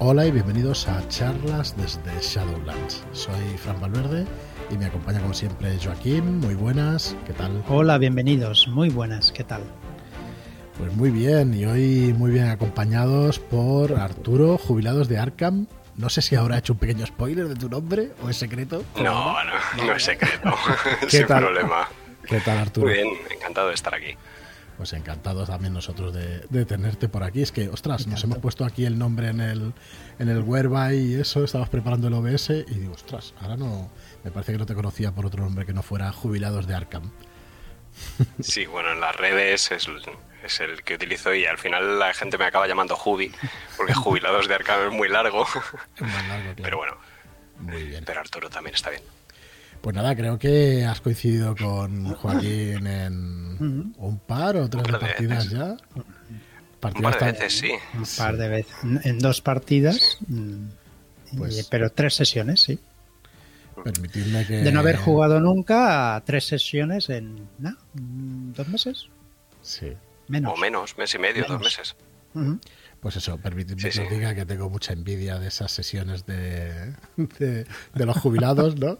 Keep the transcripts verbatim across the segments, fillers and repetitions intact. Hola y bienvenidos a Charlas desde Shadowlands. Soy Fran Valverde y me acompaña como siempre Joaquín. Muy buenas, ¿qué tal? Hola, bienvenidos, muy buenas, ¿qué tal? Pues muy bien, y hoy muy bien acompañados por Arturo, jubilados de Arkham. No sé si ahora he hecho un pequeño spoiler de tu nombre o es secreto. No, no, no, no es secreto, sin tal? problema. ¿Qué tal, Arturo? Muy bien, encantado de estar aquí. Pues encantados también nosotros de, de tenerte por aquí. Es que, ostras, nos hemos puesto aquí el nombre en el en el Whereby y eso, estabas preparando el O B S y digo, ostras, ahora no, me parece que no te conocía por otro nombre que no fuera Jubilados de Arkham. Sí, bueno, en las redes es, es el que utilizo y al final la gente me acaba llamando Jubi, porque Jubilados de Arkham es muy largo. Es más largo, claro. Pero bueno, muy bien. Pero Arturo también está bien. Pues nada, creo que has coincidido con Joaquín en un par o tres par de partidas de ya. Partidas un par de veces, sí. Un par de veces. En dos partidas, sí. Pues, pero tres sesiones, sí. Permitidme que... De no haber jugado nunca, a tres sesiones en ¿no? dos meses. Sí. Menos. O menos, mes y medio, menos. dos meses. Uh-huh. Pues eso, permitidme sí, que os sí. diga que tengo mucha envidia de esas sesiones de, de, de los jubilados, ¿no?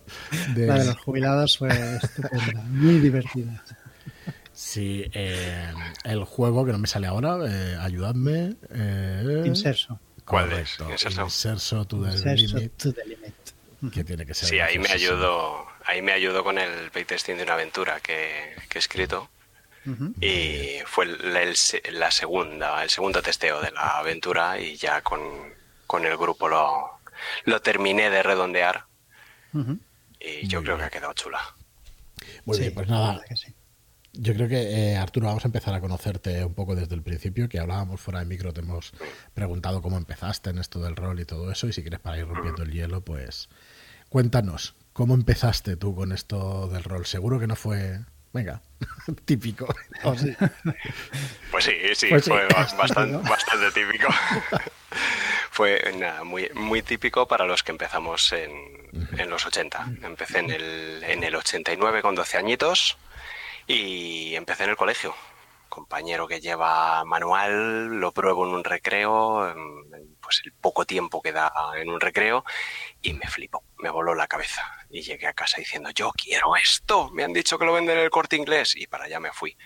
De... La de los jubilados fue estupenda, muy divertida. Sí, eh, el juego que no me sale ahora, eh, ayudadme. Eh, Inserso. ¿Cuál es? Inserso. Inserso to the Limit. To the limit. Que tiene que ser sí, ahí me, ayudó, ahí me ayudó con el playtesting de una aventura que, que he escrito. Uh-huh. Y fue la, el, la segunda, el segundo testeo de la aventura y ya con, con el grupo lo, lo terminé de redondear. Uh-huh. Y yo Muy creo bien. que ha quedado chula. Muy sí, bien, pues nada. Sí. Yo creo que, eh, Arturo, vamos a empezar a conocerte un poco desde el principio, que hablábamos fuera de micro, te hemos preguntado cómo empezaste en esto del rol y todo eso, y si quieres para ir rompiendo el hielo, pues cuéntanos, ¿cómo empezaste tú con esto del rol? Seguro que no fue... Venga, típico. Oh, sí. Pues sí, sí, pues sí, fue bastante, ¿no? bastante típico. Fue nada, muy, muy típico para los que empezamos en, en los ochenta. Empecé en el, en el ochenta y nueve con doce añitos y empecé en el colegio. Compañero que lleva manual, lo pruebo en un recreo, pues el poco tiempo que da en un recreo, y me flipó, me voló la cabeza. Y llegué a casa diciendo, yo quiero esto, me han dicho que lo venden en el Corte Inglés, y para allá me fui.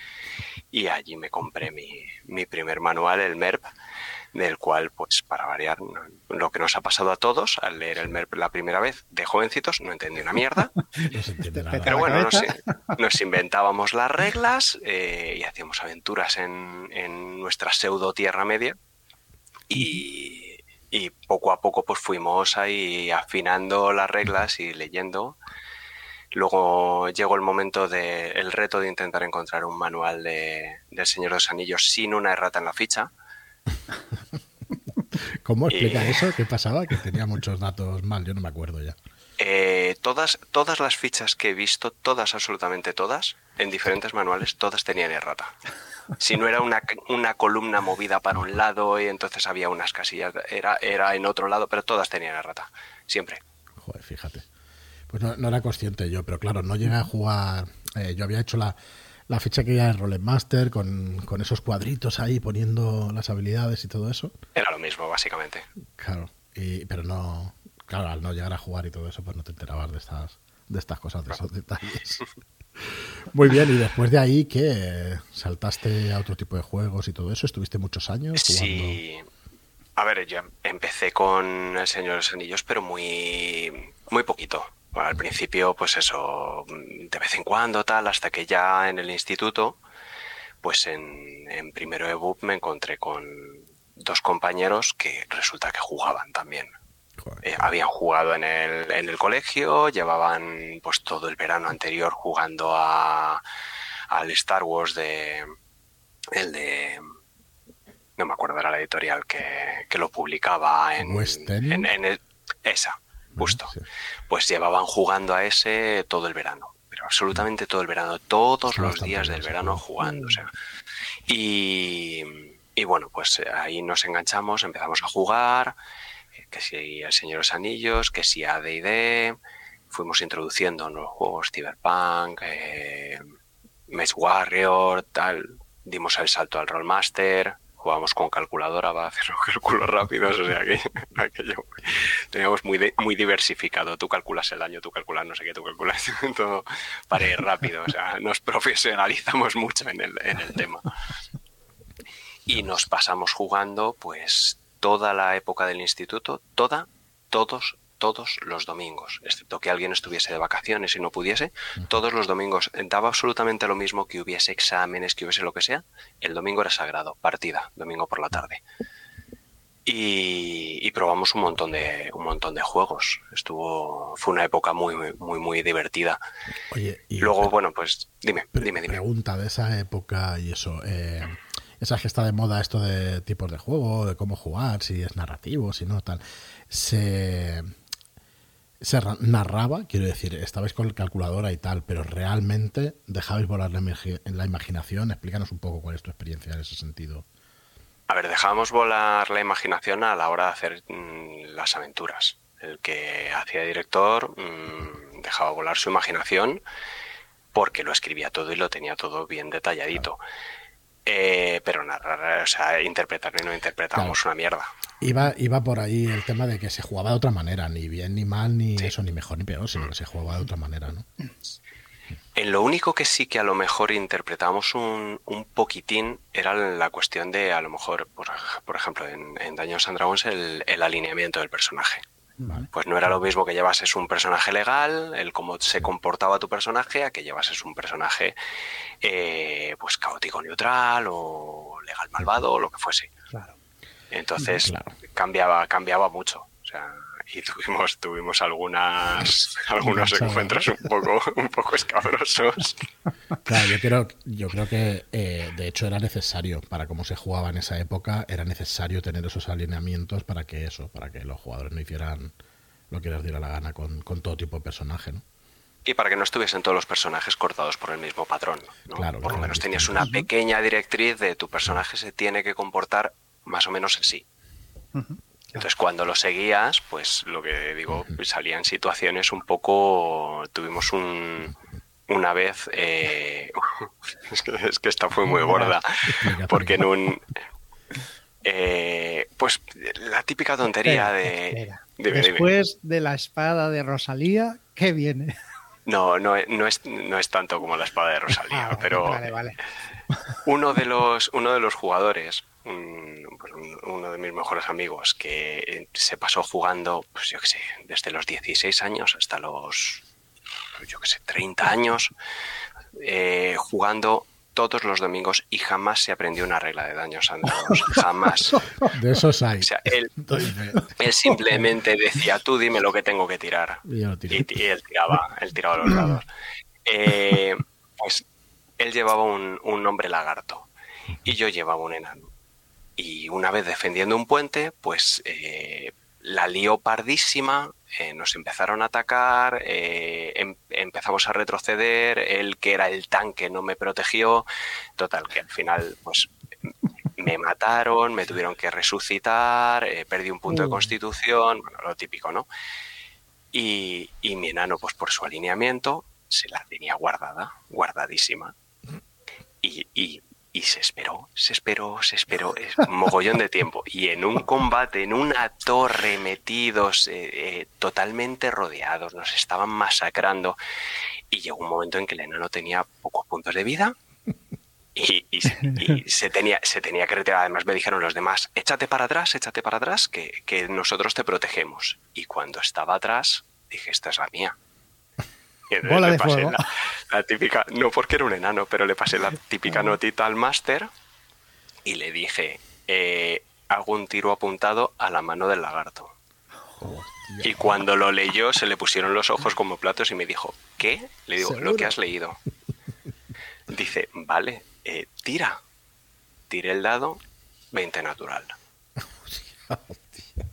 Y allí me compré mi, mi primer manual, el MERP, del cual, pues para variar, lo que nos ha pasado a todos al leer el MERP la primera vez, de jovencitos, no entendí una mierda. No se entiende nada. Pero bueno, nos, nos inventábamos las reglas eh, y hacíamos aventuras en, en nuestra pseudo Tierra Media. Y, y poco a poco pues fuimos ahí afinando las reglas y leyendo. Luego llegó el momento del de, reto de intentar encontrar un manual de, del Señor de los Anillos sin una errata en la ficha. ¿Cómo explica y, eso? ¿Qué pasaba? Que tenía muchos datos mal, yo no me acuerdo ya. Eh, todas, todas las fichas que he visto, todas, absolutamente todas, en diferentes manuales, todas tenían errata. Si no era una, una columna movida para un lado y entonces había unas casillas, era, era en otro lado, pero todas tenían errata, siempre. Joder, fíjate. Pues no, no era consciente yo, pero claro, no llegué a jugar... Eh, yo había hecho la... La ficha que ya es Role Master, con, con esos cuadritos ahí poniendo las habilidades y todo eso. Era lo mismo, básicamente. Claro, y, pero no. Claro, al no llegar a jugar y todo eso, pues no te enterabas de estas, de estas cosas, de claro. esos detalles. Muy bien, y después de ahí, ¿qué? ¿Saltaste a otro tipo de juegos y todo eso? ¿Estuviste muchos años jugando? Sí. A ver, yo empecé con El Señor de los Anillos, pero muy, muy poquito. Bueno, al principio, pues eso, de vez en cuando, tal, hasta que ya en el instituto, pues en, en primero E B U P me encontré con dos compañeros que resulta que jugaban también. Eh, habían jugado en el, en el colegio, llevaban pues todo el verano anterior jugando a al Star Wars de... el de... no me acuerdo, era la editorial que, que lo publicaba en... Western. En, en el, esa. Justo, pues llevaban jugando a ese todo el verano, pero absolutamente todo el verano, todos los días del verano jugando, o sea. Y, y bueno, pues ahí nos enganchamos, empezamos a jugar, que si El Señor de los Anillos, que si A D y D, fuimos introduciendo los juegos Cyberpunk, eh, Mesh Warrior, tal, dimos el salto al Role Master, jugábamos con calculadora, va a hacer los cálculos rápidos, o sea que aquello, teníamos muy de, muy diversificado, tú calculas el daño, tú calculas no sé qué, tú calculas todo para ir rápido, o sea, nos profesionalizamos mucho en el, en el tema. Y nos pasamos jugando pues toda la época del instituto, toda, todos, todos los domingos, excepto que alguien estuviese de vacaciones y no pudiese, todos los domingos daba absolutamente lo mismo que hubiese exámenes, que hubiese lo que sea, el domingo era sagrado, partida, domingo por la tarde. Y, y probamos un montón de un montón de juegos. Estuvo fue una época muy muy muy divertida. Oye, y luego, bueno, pues dime, pre- dime, dime. Pregunta de esa época y eso, eh... esa que está de moda esto de tipos de juego, de cómo jugar, si es narrativo, si no, tal. Se, se narraba, quiero decir, estabais con el calculadora y tal, pero realmente dejabais volar la, la imaginación. Explícanos un poco cuál es tu experiencia en ese sentido. A ver, dejábamos volar la imaginación a la hora de hacer mmm, las aventuras. El que hacía director mmm, dejaba volar su imaginación porque lo escribía todo y lo tenía todo bien detalladito. Claro. Eh, pero narrar, o sea, interpretar y no interpretamos claro. Una mierda. Iba, iba por ahí el tema de que se jugaba de otra manera, ni bien ni mal, ni sí. Eso, ni mejor ni peor, sino que se jugaba de otra manera, ¿no? En lo único que sí que a lo mejor interpretamos un, un poquitín era la cuestión de, a lo mejor, por, por ejemplo, en, en Dungeons and Dragons, el, el alineamiento del personaje. Vale. Pues no era lo mismo que llevases un personaje legal, el cómo se comportaba tu personaje, a que llevases un personaje eh, pues caótico neutral o legal malvado o lo que fuese. Claro. Entonces claro. cambiaba, cambiaba mucho. O sea, y tuvimos, tuvimos algunas algunos claro. encuentros un poco, un poco escabrosos. Claro, yo creo, yo creo que eh, de hecho era necesario, para cómo se jugaba en esa época, era necesario tener esos alineamientos para que eso, para que los jugadores no hicieran lo que les diera la gana con, con todo tipo de personaje, ¿no? Y para que no estuviesen todos los personajes cortados por el mismo patrón, ¿no? Claro, por lo menos tenías una pequeña directriz de tu personaje se tiene que comportar más o menos así. Uh-huh. Entonces, cuando lo seguías, pues lo que digo, pues, salían situaciones un poco... Tuvimos un una vez... Eh... es, que, es que esta fue muy gorda, porque en un... Eh, pues la típica tontería espera, espera. de... Dime, Después dime. de la espada de Rosalía, ¿qué viene? No, no, no, es, no es tanto como la espada de Rosalía, ah, pero vale, vale. Uno, de los, uno de los jugadores... uno de mis mejores amigos que se pasó jugando, pues yo qué sé, desde los dieciséis años hasta los, yo qué sé, treinta años, eh, jugando todos los domingos y jamás se aprendió una regla de daños andados, jamás. De esos hay. O sea, él, él simplemente decía, tú dime lo que tengo que tirar. Y, y él tiraba, él tiraba los dados. Eh, pues él llevaba un, un hombre lagarto y yo llevaba un enano. Y una vez defendiendo un puente, pues eh, la lió pardísima, eh, nos empezaron a atacar, eh, em- empezamos a retroceder, él que era el tanque no me protegió, total, que al final pues me mataron, me tuvieron que resucitar, eh, perdí un punto de constitución, bueno, lo típico, ¿no? Y, y mi enano, pues por su alineamiento, se la tenía guardada, guardadísima, y... y Y se esperó, se esperó, se esperó, es un mogollón de tiempo. Y en un combate, en una torre, metidos, eh, eh, totalmente rodeados, nos estaban masacrando. Y llegó un momento en que el enano tenía pocos puntos de vida y, y, y se, tenía, se tenía que retirar. Además me dijeron los demás, échate para atrás, échate para atrás, que, que nosotros te protegemos. Y cuando estaba atrás, dije, esta es la mía. Bola de fuego. La, la típica, no porque era un enano, pero le pasé la típica notita al máster y le dije, eh, hago un tiro apuntado a la mano del lagarto. Oh, y cuando lo leyó se le pusieron los ojos como platos y me dijo, ¿qué? Le digo, ¿seguro? Lo que has leído. Dice, vale, eh, tira. Tiré el dado, veinte natural. Oh, tío.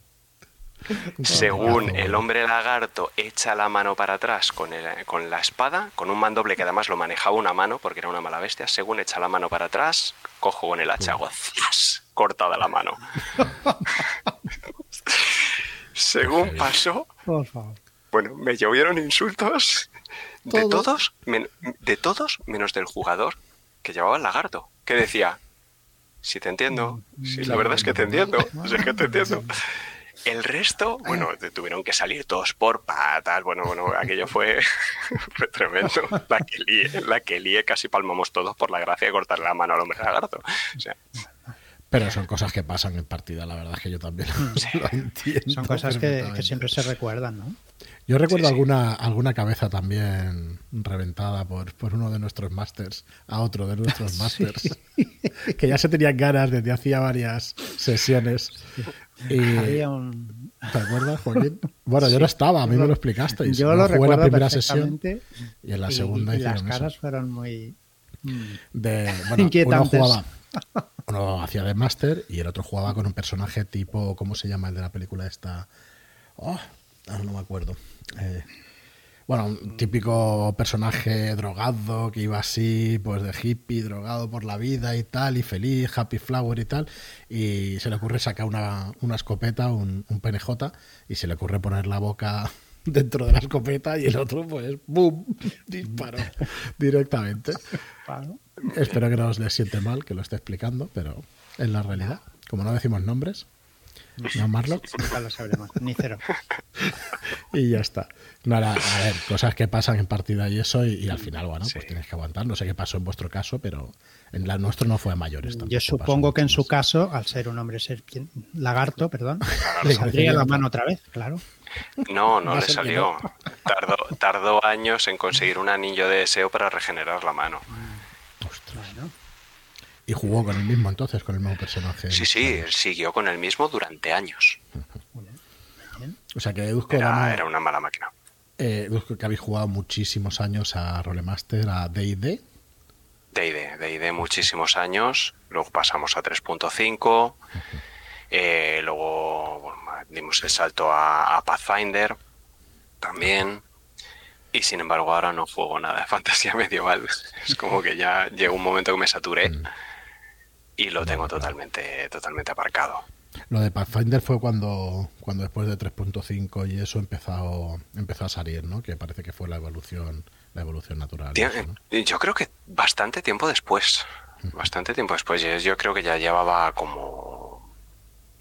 Según el hombre lagarto echa la mano para atrás con, el, con la espada, con un mandoble que además lo manejaba una mano porque era una mala bestia, según echa la mano para atrás, cojo con el hacha, ¡zas! Cortada la mano. Según pasó, bueno, me llovieron insultos de todos, men- de todos menos del jugador que llevaba el lagarto, que decía, Sí, te entiendo. Sí, la verdad es que te entiendo. Es que te entiendo. El resto, bueno, tuvieron que salir todos por patas. Bueno, bueno, aquello fue, fue tremendo. La que lié, la que lié, casi palmamos todos por la gracia de cortarle la mano al hombre lagarto. O sea. Pero son cosas que pasan en partida, la verdad es que yo también sí. lo entiendo. Son cosas que, que siempre se recuerdan, ¿no? Yo recuerdo sí, sí. alguna alguna cabeza también reventada por, por uno de nuestros masters a otro de nuestros sí. masters, que ya se tenían ganas desde hacía varias sesiones. Sí. Y, había un... ¿Te acuerdas, Joaquín? Bueno, sí. yo no estaba, a mí yo me lo explicasteis. Yo lo recuerdo en la primera sesión y en la segunda y, y hicieron las caras eso. Fueron muy de, bueno, inquietantes. Uno jugaba... Uno hacía de máster y el otro jugaba con un personaje tipo, ¿cómo se llama el de la película esta? Oh, no me acuerdo. Eh, bueno, un típico personaje drogado que iba así, pues de hippie, drogado por la vida y tal, y feliz, happy flower y tal, y se le ocurre sacar una, una escopeta, un, un P N J, y se le ocurre poner la boca dentro de la escopeta y el otro, pues, ¡bum! Disparo directamente. Bueno. Espero que no os le siente mal que lo esté explicando, pero es la realidad. Como no decimos nombres, no Marlock. Ya lo sabremos, ni cero. Y ya está. No, a ver, cosas que pasan en partida y eso, y, y al final, bueno, sí. pues tienes que aguantar. No sé qué pasó en vuestro caso, pero en la nuestro no fue a mayores. Yo supongo que en su caso, al ser un hombre ser lagarto, perdón, le saldría la mano otra vez, claro. No, no le salió. Tardó, tardó años en conseguir un anillo de deseo para regenerar la mano. Ostras, ¿no? Y jugó con el mismo entonces, con el mismo personaje. Sí, sí, él siguió con el mismo durante años. O sea que deduzco... Era, una, era una mala máquina. Eh, deduzco que habéis jugado muchísimos años a Role Master, a D and D. D and D, D and D muchísimos años. Luego pasamos a tres punto cinco. Eh, luego bueno, dimos el salto a, a Pathfinder también. Y sin embargo ahora no juego nada de fantasía medieval. Es como que ya llegó un momento que me saturé mm. y lo tengo totalmente totalmente aparcado. Lo de Pathfinder fue cuando cuando después de tres punto cinco y eso empezó, empezó a salir, ¿no? Que parece que fue la evolución la evolución natural. Tien, eso, ¿no? Yo creo que bastante tiempo después. Bastante tiempo después. Yo creo que ya llevaba como...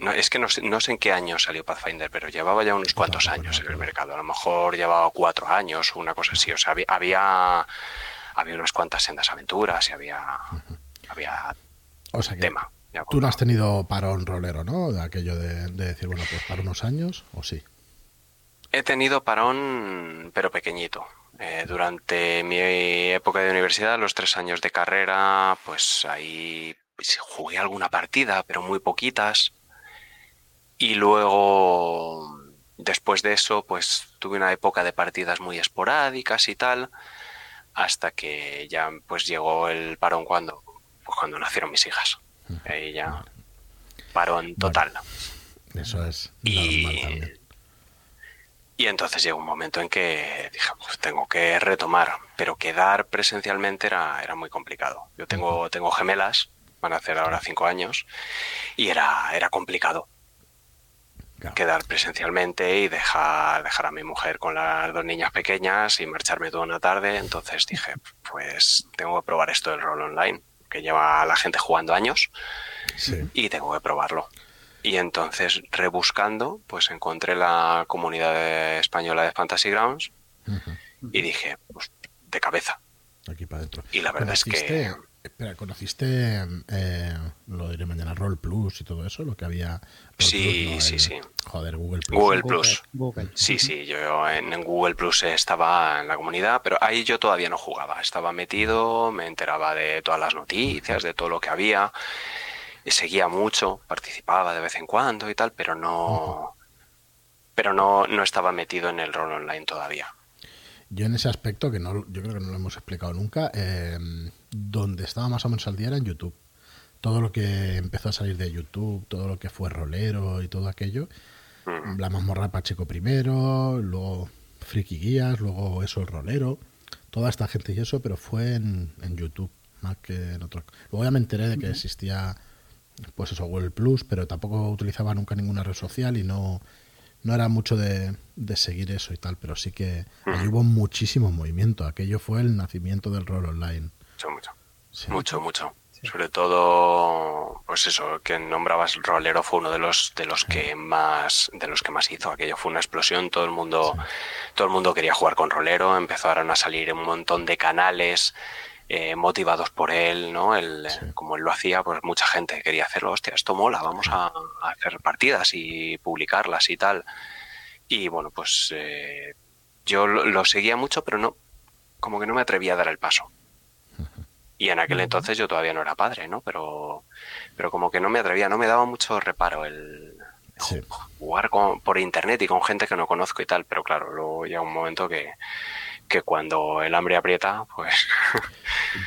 No, es que no sé, no sé en qué año salió Pathfinder, pero llevaba ya unos cuantos claro, años claro, en el mercado. A lo mejor llevaba cuatro años o una cosa así. O sea, había, había, había unas cuantas sendas aventuras y había, uh-huh. había o sea que tema. Ya, tú no has tenido parón rolero, ¿no? De aquello de, de decir, bueno, pues para unos años o sí. He tenido parón, pero pequeñito. Eh, durante mi época de universidad, los tres años de carrera, pues ahí pues, jugué alguna partida, pero muy poquitas. Y luego, después de eso, pues tuve una época de partidas muy esporádicas y tal, hasta que ya pues llegó el parón cuando, pues, cuando nacieron mis hijas. Ahí ya parón total. Bueno, eso es normal y, también. Y entonces llegó un momento en que dije, pues tengo que retomar, pero quedar presencialmente era, era muy complicado. Yo tengo, uh-huh. tengo gemelas, van a hacer ahora cinco años, y era, era complicado. Claro. Quedar presencialmente y dejar, dejar a mi mujer con las dos niñas pequeñas y marcharme toda una tarde. Entonces dije, pues tengo que probar esto del rol online, que lleva la gente jugando años sí. y tengo que probarlo. Y entonces, rebuscando, pues encontré la comunidad española de Fantasy Grounds uh-huh. y dije, pues de cabeza. Aquí para adentro. Y la verdad es que... Espera, ¿conociste, eh, lo diré mañana, Roll Plus y todo eso? Lo que había... Roll sí, Plus, no, sí, el, sí. Joder, Google Plus. Google Plus. Google, Google. Sí, sí, yo en, en Google Plus estaba en la comunidad, pero ahí yo todavía no jugaba. Estaba metido, me enteraba de todas las noticias, de todo lo que había. Seguía mucho, participaba de vez en cuando y tal, pero no, uh-huh. pero no, no estaba metido en el rol online todavía. Yo en ese aspecto, que no, yo creo que no lo hemos explicado nunca, eh, donde estaba más o menos al día era en YouTube. Todo lo que empezó a salir de YouTube, todo lo que fue rolero y todo aquello. La mazmorra Pacheco primero, luego Friki Guías, luego eso, el rolero. Toda esta gente y eso, pero fue en, en YouTube, más que en otro. Luego ya me enteré de que existía, pues eso, Google Plus, pero tampoco utilizaba nunca ninguna red social y no... No era mucho de, de seguir eso y tal, pero sí que ahí hubo muchísimo movimiento. Aquello fue el nacimiento del rol online. Mucho, mucho. Sí. Mucho, mucho. Sí. Sobre todo, pues eso, que nombrabas Rolero fue uno de los de los que más de los que más hizo. Aquello fue una explosión, todo el mundo, sí. todo el mundo quería jugar con Rolero, empezaron a salir un montón de canales eh, motivados por él, ¿no? Él, sí. Como él lo hacía, pues mucha gente quería hacerlo, hostia, esto mola, vamos a, a hacer partidas y publicarlas y tal. Y bueno, pues eh, yo lo, lo seguía mucho, pero no, como que no me atrevía a dar el paso. Y en aquel entonces yo todavía no era padre, ¿no? Pero pero como que no me atrevía, no me daba mucho reparo el sí. jugar con, por internet y con gente que no conozco y tal. Pero claro, luego llega un momento que, que cuando el hambre aprieta, pues...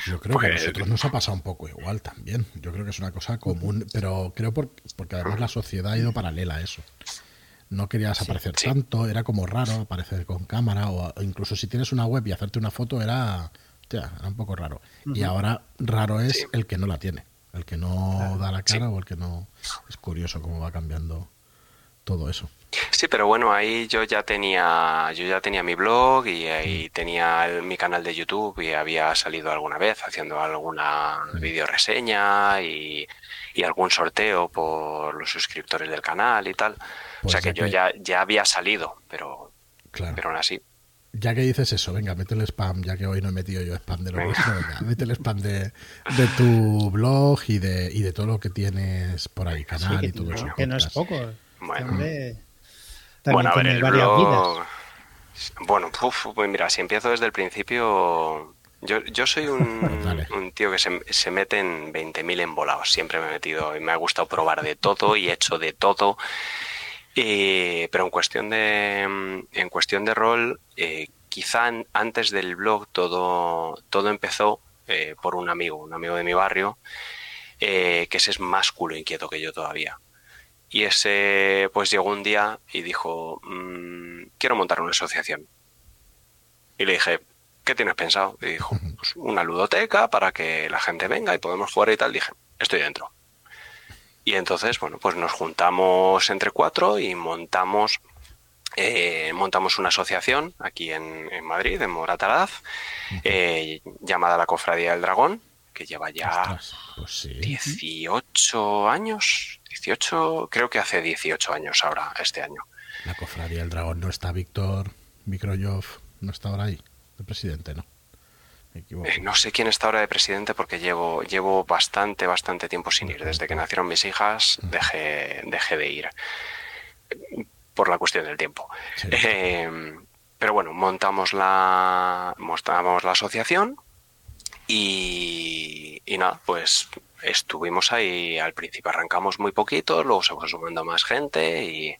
Yo creo pues... que a nosotros nos ha pasado un poco igual también. Yo creo que es una cosa común, pero creo por, porque además la sociedad ha ido paralela a eso. No querías aparecer sí, sí. tanto, era como raro aparecer con cámara o, o incluso si tienes una web y hacerte una foto era... era un poco raro. Uh-huh. Y ahora raro es sí. el que no la tiene, el que no claro. da la cara sí. o el que no... Es curioso cómo va cambiando todo eso. Sí, pero bueno, ahí yo ya tenía yo ya tenía mi blog y ahí sí. tenía el, mi canal de YouTube y había salido alguna vez haciendo alguna sí. videoreseña y, y algún sorteo por los suscriptores del canal y tal. Pues o sea que yo que... Ya, ya había salido, pero, claro. pero aún así... Ya que dices eso, venga, mete el spam, ya que hoy no he metido yo spam de lo vuestro, venga, mete el spam de, de tu blog y de, y de todo lo que tienes por ahí, canal sí, y todo no, eso. Que no es poco. Bueno, bueno a ver, el blog... Vidas. Bueno, uf, pues mira, si empiezo desde el principio... Yo, yo soy un, un tío que se, se mete en veinte mil embolados, siempre me he metido y me ha gustado probar de todo y he hecho de todo... Eh, pero en cuestión de en cuestión de rol, eh, quizá antes del blog todo todo empezó eh, por un amigo, un amigo de mi barrio, eh, que ese es más culo inquieto que yo todavía. Y ese pues llegó un día y dijo, mmm, quiero montar una asociación. Y le dije, ¿qué tienes pensado? Y dijo, pues una ludoteca para que la gente venga y podemos jugar y tal. Dije, estoy dentro. Y entonces, bueno, pues nos juntamos entre cuatro y montamos eh, montamos una asociación aquí en, en Madrid, en Moratalaz, eh, llamada La Cofradía del Dragón, que lleva ya Ostras, pues sí. dieciocho años, dieciocho, creo que hace dieciocho años ahora, este año. La Cofradía del Dragón, ¿no está Víctor Mikroyov? ¿No está ahora ahí? El presidente, ¿no? Eh, no sé quién está ahora de presidente porque llevo llevo bastante, bastante tiempo sin ir. Desde que nacieron mis hijas dejé, dejé de ir por la cuestión del tiempo. Sí. Eh, pero bueno, montamos la, montamos la asociación y, y nada, pues estuvimos ahí al principio. Arrancamos muy poquito, luego se fue sumando más gente y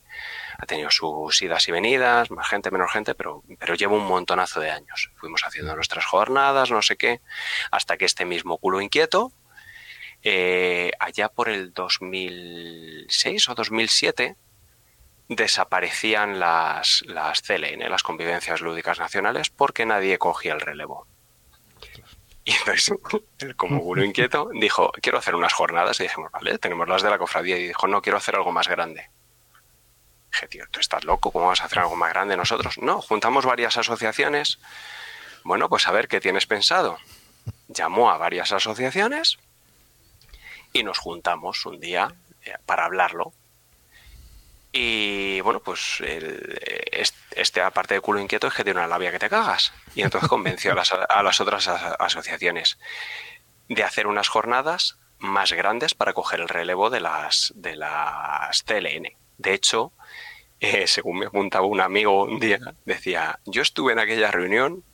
ha tenido sus idas y venidas, más gente, menos gente, pero, pero lleva un montonazo de años. Fuimos haciendo nuestras jornadas, no sé qué, hasta que este mismo culo inquieto, eh, allá por el dos mil seis o dos mil siete, desaparecían las, las C L N, las convivencias lúdicas nacionales, porque nadie cogía el relevo. Y entonces, él como culo inquieto, dijo, quiero hacer unas jornadas, y dijimos, vale, tenemos las de la cofradía, y dijo, no, quiero hacer algo más grande. Dije, tío, ¿tú estás loco? ¿Cómo vas a hacer algo más grande nosotros? No, juntamos varias asociaciones. Bueno, pues a ver, ¿qué tienes pensado? Llamó a varias asociaciones y nos juntamos un día para hablarlo. Y bueno, pues el, este, aparte de culo inquieto, es que tiene una labia que te cagas. Y entonces convenció a las, a las otras aso- asociaciones de hacer unas jornadas más grandes para coger el relevo de las, de las C L N. De hecho, eh, según me apuntaba un amigo un día, decía, yo estuve en aquella reunión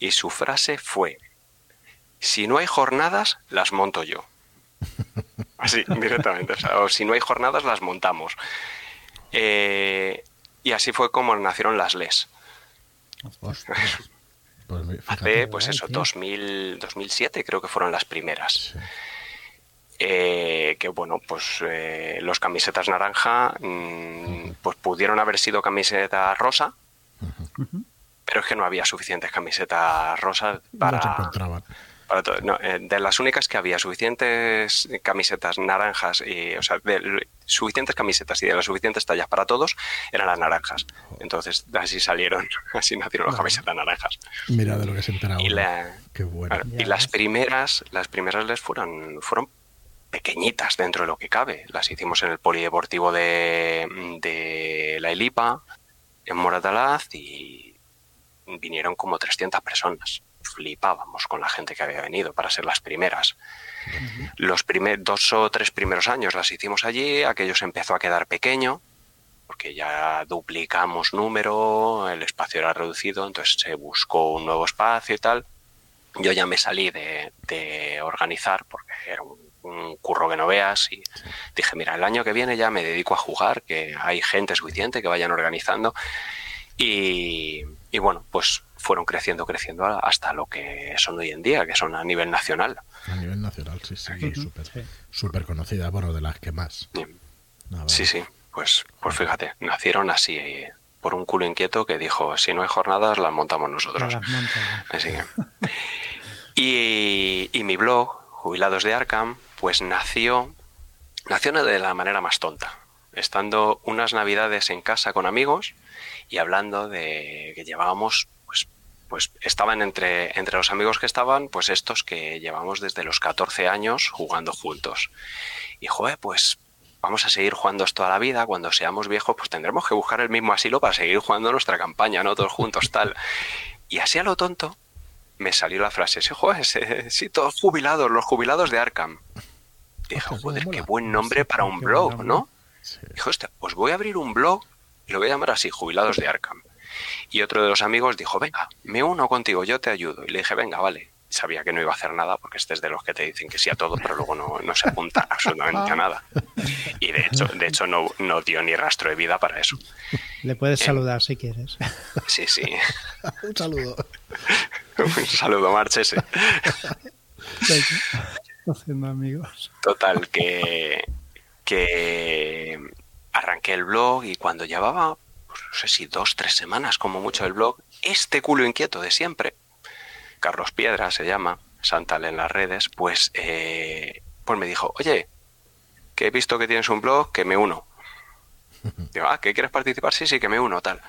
y su frase fue, si no hay jornadas, las monto yo. Así, directamente. O sea, si no hay jornadas, las montamos. Eh, y así fue como nacieron las L E S. Hace, pues eso, dos mil, dos mil siete creo que fueron las primeras. Sí. Eh, que bueno, pues eh, los camisetas naranja mmm, pues pudieron haber sido camiseta rosa, uh-huh. pero es que no había suficientes camisetas rosas para, no se encontraban. Para todo, no, eh, de las únicas que había suficientes camisetas naranjas y, o sea, de, suficientes camisetas y de las suficientes tallas para todos eran las naranjas. Entonces así salieron, así nacieron las camisetas naranjas. Mira de lo que se enteraba. Y, la, Qué bueno. y las primeras, las primeras les fueron, fueron pequeñitas dentro de lo que cabe. Las hicimos en el polideportivo de, de la Elipa, en Moratalaz, y vinieron como trescientas personas. Flipábamos con la gente que había venido para ser las primeras. Uh-huh. Los primer, dos o tres primeros años las hicimos allí, aquello se empezó a quedar pequeño, porque ya duplicamos número, el espacio era reducido, entonces se buscó un nuevo espacio y tal. Yo ya me salí de, de organizar, porque era un, un curro que no veas, y dije, mira, el año que viene ya me dedico a jugar, que hay gente suficiente que vayan organizando. Y, y bueno, pues fueron creciendo, creciendo hasta lo que son hoy en día, que son a nivel nacional. A nivel nacional, sí, sí, uh-huh. súper sí. súper conocida, bueno, de las que más. Sí, ah, vale. sí, sí. Pues, pues fíjate, nacieron así, eh, por un culo inquieto que dijo, si no hay jornadas, las montamos nosotros. No las montan, ¿no? Así que... y, y mi blog, Jubilados de Arkham, pues nació, nació de la manera más tonta. Estando unas navidades en casa con amigos y hablando de que llevábamos, pues, pues estaban entre, entre los amigos que estaban, pues estos que llevamos desde los catorce años jugando juntos. Y, joder, pues vamos a seguir jugando toda la vida, cuando seamos viejos, pues tendremos que buscar el mismo asilo para seguir jugando nuestra campaña, ¿no? Todos juntos, tal. Y así a lo tonto me salió la frase, sí, joder, sí, todos jubilados, los jubilados de Arkham. Y dije, joder, qué buen nombre para un blog, ¿no? Sí. Dijo, hostia, pues voy a abrir un blog y lo voy a llamar así, Jubilados de Arkham. Y otro de los amigos dijo, venga, me uno contigo, yo te ayudo. Y le dije, venga, vale. Sabía que no iba a hacer nada, porque este es de los que te dicen que sí a todo, pero luego no, no se apunta absolutamente a nada. Y de hecho, de hecho no, no dio ni rastro de vida para eso. Le puedes eh, saludar si quieres. Sí, sí. Un saludo. Un saludo, márchese. Haciendo amigos. Total, que... que arranqué el blog y cuando llevaba, pues, no sé si dos, tres semanas como mucho el blog, este culo inquieto de siempre, Carlos Piedra se llama, Santal en las redes, pues, eh, pues me dijo, oye, que he visto que tienes un blog, que me uno. Digo, ah, ¿que quieres participar? Sí, sí, que me uno, tal.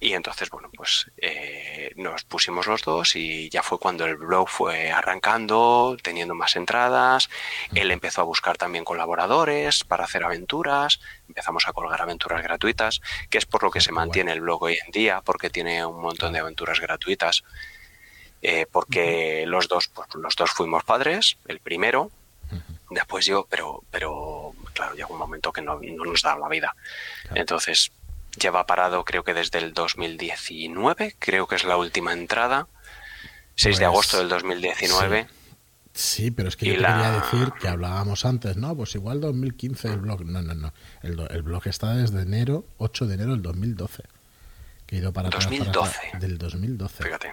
Y entonces, bueno, pues eh, nos pusimos los dos y ya fue cuando el blog fue arrancando, teniendo más entradas. Él empezó a buscar también colaboradores para hacer aventuras. Empezamos a colgar aventuras gratuitas, que es por lo que se mantiene el blog hoy en día, porque tiene un montón de aventuras gratuitas. Eh, porque los dos, pues, los dos fuimos padres, el primero, después yo, pero, pero claro, llegó un momento que no, no nos daba la vida. Entonces... lleva parado, creo que desde el dos mil diecinueve, creo que es la última entrada, seis pues, de agosto del dos mil diecinueve. Sí, sí, pero es que yo la... quería decir que hablábamos antes, ¿no? Pues igual dos mil quince el blog, no, no, no, el, el blog está desde enero, ocho de enero del dos mil doce, que he ido para atrás, dos mil doce. Para, del dos mil doce. Fíjate,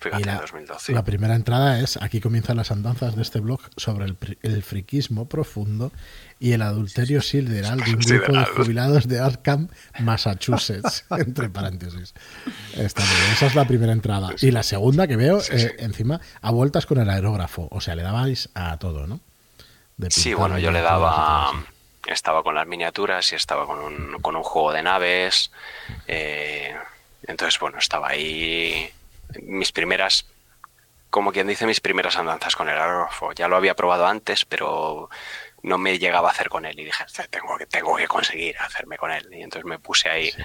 fíjate, la, dos mil doce. La primera entrada es, aquí comienzan las andanzas de este blog sobre el, el friquismo profundo y el adulterio sideral de un grupo de jubilados de Arkham, Massachusetts, entre paréntesis. Está bien. Esa es la primera entrada. Y la segunda que veo, sí, sí. Eh, encima, a vueltas con el aerógrafo. O sea, le dabais a todo, ¿no? De sí, bueno, yo le daba... Estaba con las miniaturas y estaba con un, con un juego de naves. Eh, entonces, bueno, estaba ahí... Mis primeras... Como quien dice, mis primeras andanzas con el aerógrafo. Ya lo había probado antes, pero... no me llegaba a hacer con él y dije, tengo que, tengo que conseguir hacerme con él. Y entonces me puse ahí sí.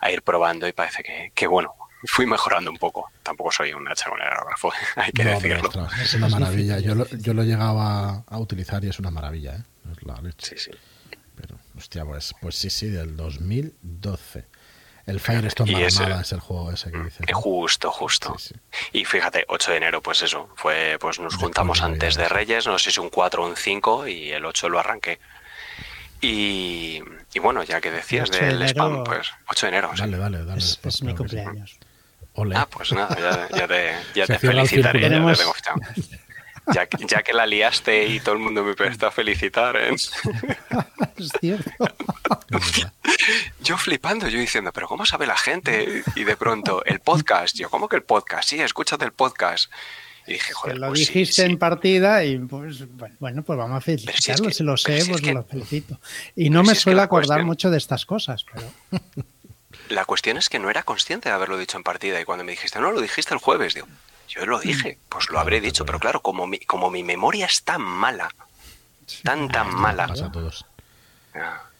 a ir probando y parece que, que, bueno, fui mejorando un poco. Tampoco soy un hacha con el aerógrafo, hay que no, decirlo. Pero, ostras, es una maravilla. Yo lo, yo lo he llegado a, a utilizar y es una maravilla, ¿eh? Es la leche. Sí, sí. Pero, hostia, pues, pues sí, sí, del dos mil doce. El Firestone Maramada es el juego ese que dices. Justo, justo. Sí, sí. Y fíjate, ocho de enero, pues eso, fue, pues nos juntamos de antes de Reyes, no sé si un cuatro o un cinco, y el ocho lo arranqué. Y, y bueno, ya que decías del de spam, pues ocho de enero. Dale, sí. dale, dale. Es, es mi cumpleaños. Ole. Ah, pues nada, ya, ya te, ya te felicitaré. Ya, ya, tengo ya, ya que la liaste y todo el mundo me presta a felicitar, ¿eh? Es cierto. Yo flipando, yo diciendo, pero ¿cómo sabe la gente? Y de pronto, el podcast, yo, ¿cómo que el podcast? Sí, escúchate el podcast. Y dije, joder, lo pues dijiste sí, en sí. partida y pues bueno, pues vamos a felicitarlo, si es que, se lo sé, si pues es que, lo felicito. Y no si me suelo acordar cuestión, mucho de estas cosas, pero... La cuestión es que no era consciente de haberlo dicho en partida y cuando me dijiste, no, lo dijiste el jueves, digo, yo lo dije, pues lo habré dicho, pero claro, como mi, como mi memoria es tan mala, tan, tan mala... Pasa a todos.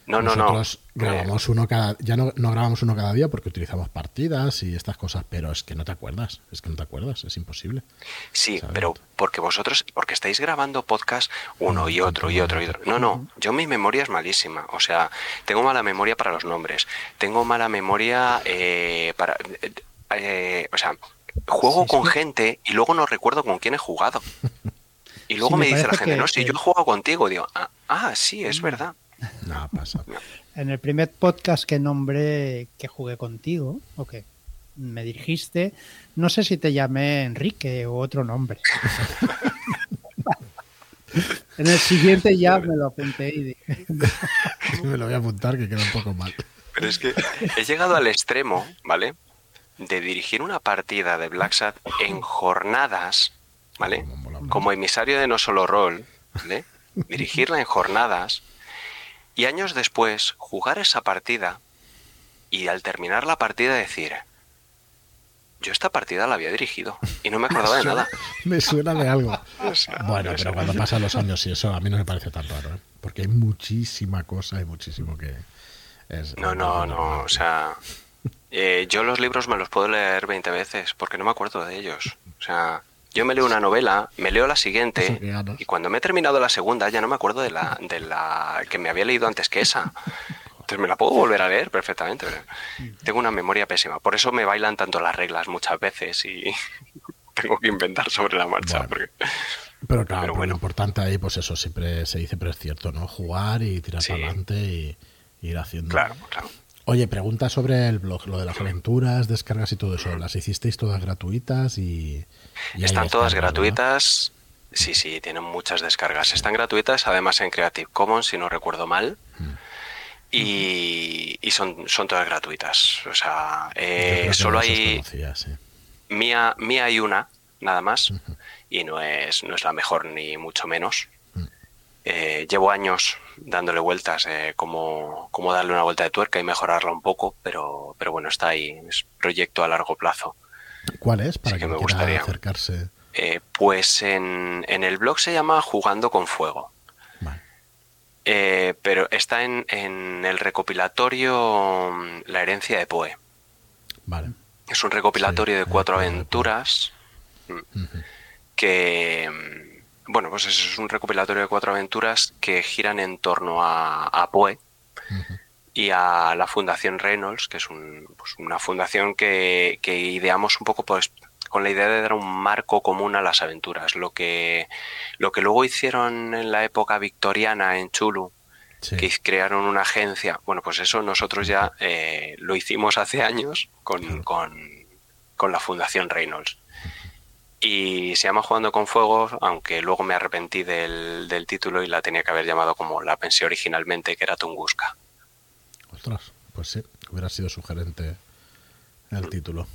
No, no, no. Nosotros grabamos uno cada... Ya no, no grabamos uno cada día porque utilizamos partidas y estas cosas, pero es que no te acuerdas, es que no te acuerdas, es imposible. Sí, ¿sabes? Pero porque vosotros, porque estáis grabando podcast uno y otro y otro y otro. No, no, yo mi memoria es malísima, o sea, tengo mala memoria para los nombres, tengo mala memoria eh, para... Eh, eh, o sea, juego sí, con sí. gente y luego no recuerdo con quién he jugado. Y luego sí, me, me dice la gente, que, no, si el... yo he jugado contigo, digo, ah, ah sí, es verdad. No, pasa. En el primer podcast que nombré que jugué contigo, o que me dirigiste, no sé si te llamé Enrique o otro nombre. En el siguiente ya me lo apunté y dije... Me lo voy a apuntar que queda un poco mal. Pero es que he llegado al extremo, ¿vale? De dirigir una partida de Black Sabbath en jornadas, ¿vale? Como emisario de No Solo Roll, ¿vale? Dirigirla en jornadas... Y años después, jugar esa partida y al terminar la partida decir, yo esta partida la había dirigido y no me acordaba me suena, de nada. Me suena de algo. Bueno, pero cuando pasan los años y eso a mí no me parece tan raro, ¿eh? Porque hay muchísima cosa y muchísimo que... Es no, no, no, o sea, eh, yo los libros me los puedo leer veinte veces porque no me acuerdo de ellos, o sea... Yo me leo una novela, me leo la siguiente y cuando me he terminado la segunda ya no me acuerdo de la de la que me había leído antes que esa. Entonces me la puedo volver a leer perfectamente. Tengo una memoria pésima. Por eso me bailan tanto las reglas muchas veces y tengo que inventar sobre la marcha. Bueno, porque... Pero claro, pero bueno, lo importante ahí, pues eso siempre se dice, pero es cierto, ¿no? Jugar y tirar sí. para adelante y, y ir haciendo... Claro, claro. Oye, pregunta sobre el blog, lo de las aventuras, descargas y todo eso. ¿Las hicisteis todas gratuitas? y, y Están todas gratuitas. ¿Verdad? Sí, sí, tienen muchas descargas. Están gratuitas, además en Creative Commons, si no recuerdo mal. Hmm. Y, y son, son todas gratuitas. O sea, eh, solo hay... Sí. Mía, mía hay una, nada más. Uh -huh. Y no es, no es la mejor, ni mucho menos. Eh, llevo años dándole vueltas, eh, cómo, cómo darle una vuelta de tuerca y mejorarla un poco, pero, pero bueno, está ahí, es proyecto a largo plazo. ¿Cuál es? Para Así que, que me gustaría acercarse. Eh, pues en, en el blog se llama Jugando con Fuego. Vale. Eh, pero está en, en el recopilatorio La herencia de Poe. Vale. Es un recopilatorio sí, de cuatro aventuras de uh-huh. que... Bueno, pues eso es un recopilatorio de cuatro aventuras que giran en torno a, a Poe uh-huh. y a la Fundación Reynolds, que es un, pues una fundación que, que ideamos un poco pues, con la idea de dar un marco común a las aventuras. Lo que, lo que luego hicieron en la época victoriana en Chulú, sí. que crearon una agencia, bueno, pues eso nosotros ya eh, lo hicimos hace años con, uh-huh. con, con la Fundación Reynolds. Y se llama Jugando con Fuego, aunque luego me arrepentí del, del título y la tenía que haber llamado como la pensé originalmente, que era Tunguska. Ostras, pues sí, hubiera sido sugerente el título.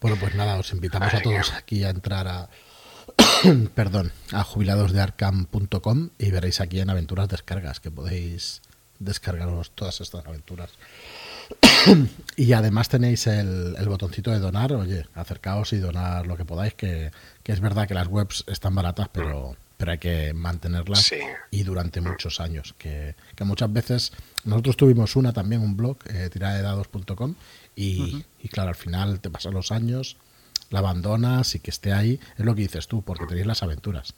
Bueno, pues nada, os invitamos a todos aquí a entrar a perdón, a jubilados de arkham punto com y veréis aquí en Aventuras Descargas, que podéis descargaros todas estas aventuras. Y además tenéis el, el botoncito de donar. Oye, acercaos y donar lo que podáis, que, que es verdad que las webs están baratas, pero, pero hay que mantenerlas sí. y durante muchos años, que, que muchas veces nosotros tuvimos una también, un blog, eh, tirada de dados punto com y, uh-huh. y claro, al final te pasan los años, la abandonas y que esté ahí, es lo que dices tú, porque tenéis las aventuras,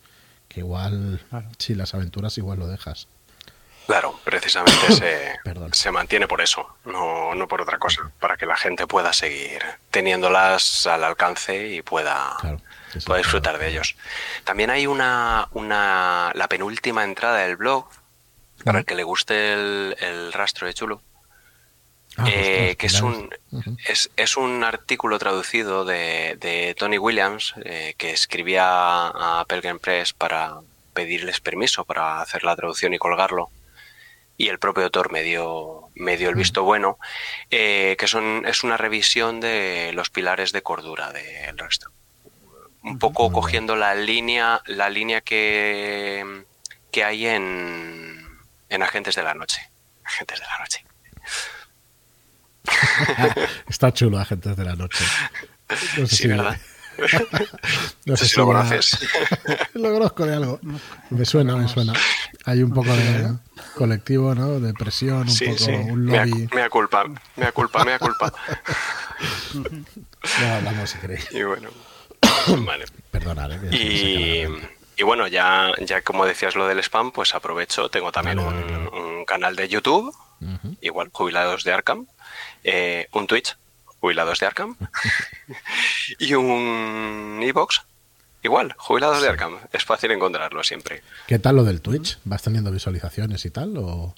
que igual claro. si las aventuras igual lo dejas. Claro, precisamente se, se mantiene por eso, no, no por otra cosa, para que la gente pueda seguir teniéndolas al alcance y pueda, claro, sí, sí, pueda disfrutar claro. de ellos. También hay una, una la penúltima entrada del blog, ¿Vale? para el que le guste el, el Rastro de Chulú, ah, eh, que es un, uh -huh. es, es un artículo traducido de, de Tony Williams, eh, que escribía a Pelgrim Press para pedirles permiso para hacer la traducción y colgarlo. Y el propio autor me dio, me dio el visto bueno, eh, que son es una revisión de los pilares de cordura del resto. un poco cogiendo la línea, la línea que, que hay en, en Agentes de la Noche. Agentes de la Noche. Está chulo Agentes de la Noche. No sé sí, si ¿verdad? No sé si lo conoces. Lo conozco de algo. Me suena, me suena. Hay un poco de colectivo, ¿no? De presión, un sí, poco, sí. un lobby. Mea culpa, mea culpa, mea culpa. Ya hablamos si queréis. Y bueno. Vale. Perdonad. ¿eh? Y, y bueno, ya, ya como decías lo del spam, pues aprovecho. Tengo también vale, un, vale. un canal de YouTube, uh-huh. igual, Jubilados de Arkham. Eh, un Twitch, Jubilados de Arkham. Y un iVoox, igual, Jubilados sí. de Arkham. Es fácil encontrarlo siempre. ¿Qué tal lo del Twitch? ¿Vas teniendo visualizaciones y tal? ¿O...?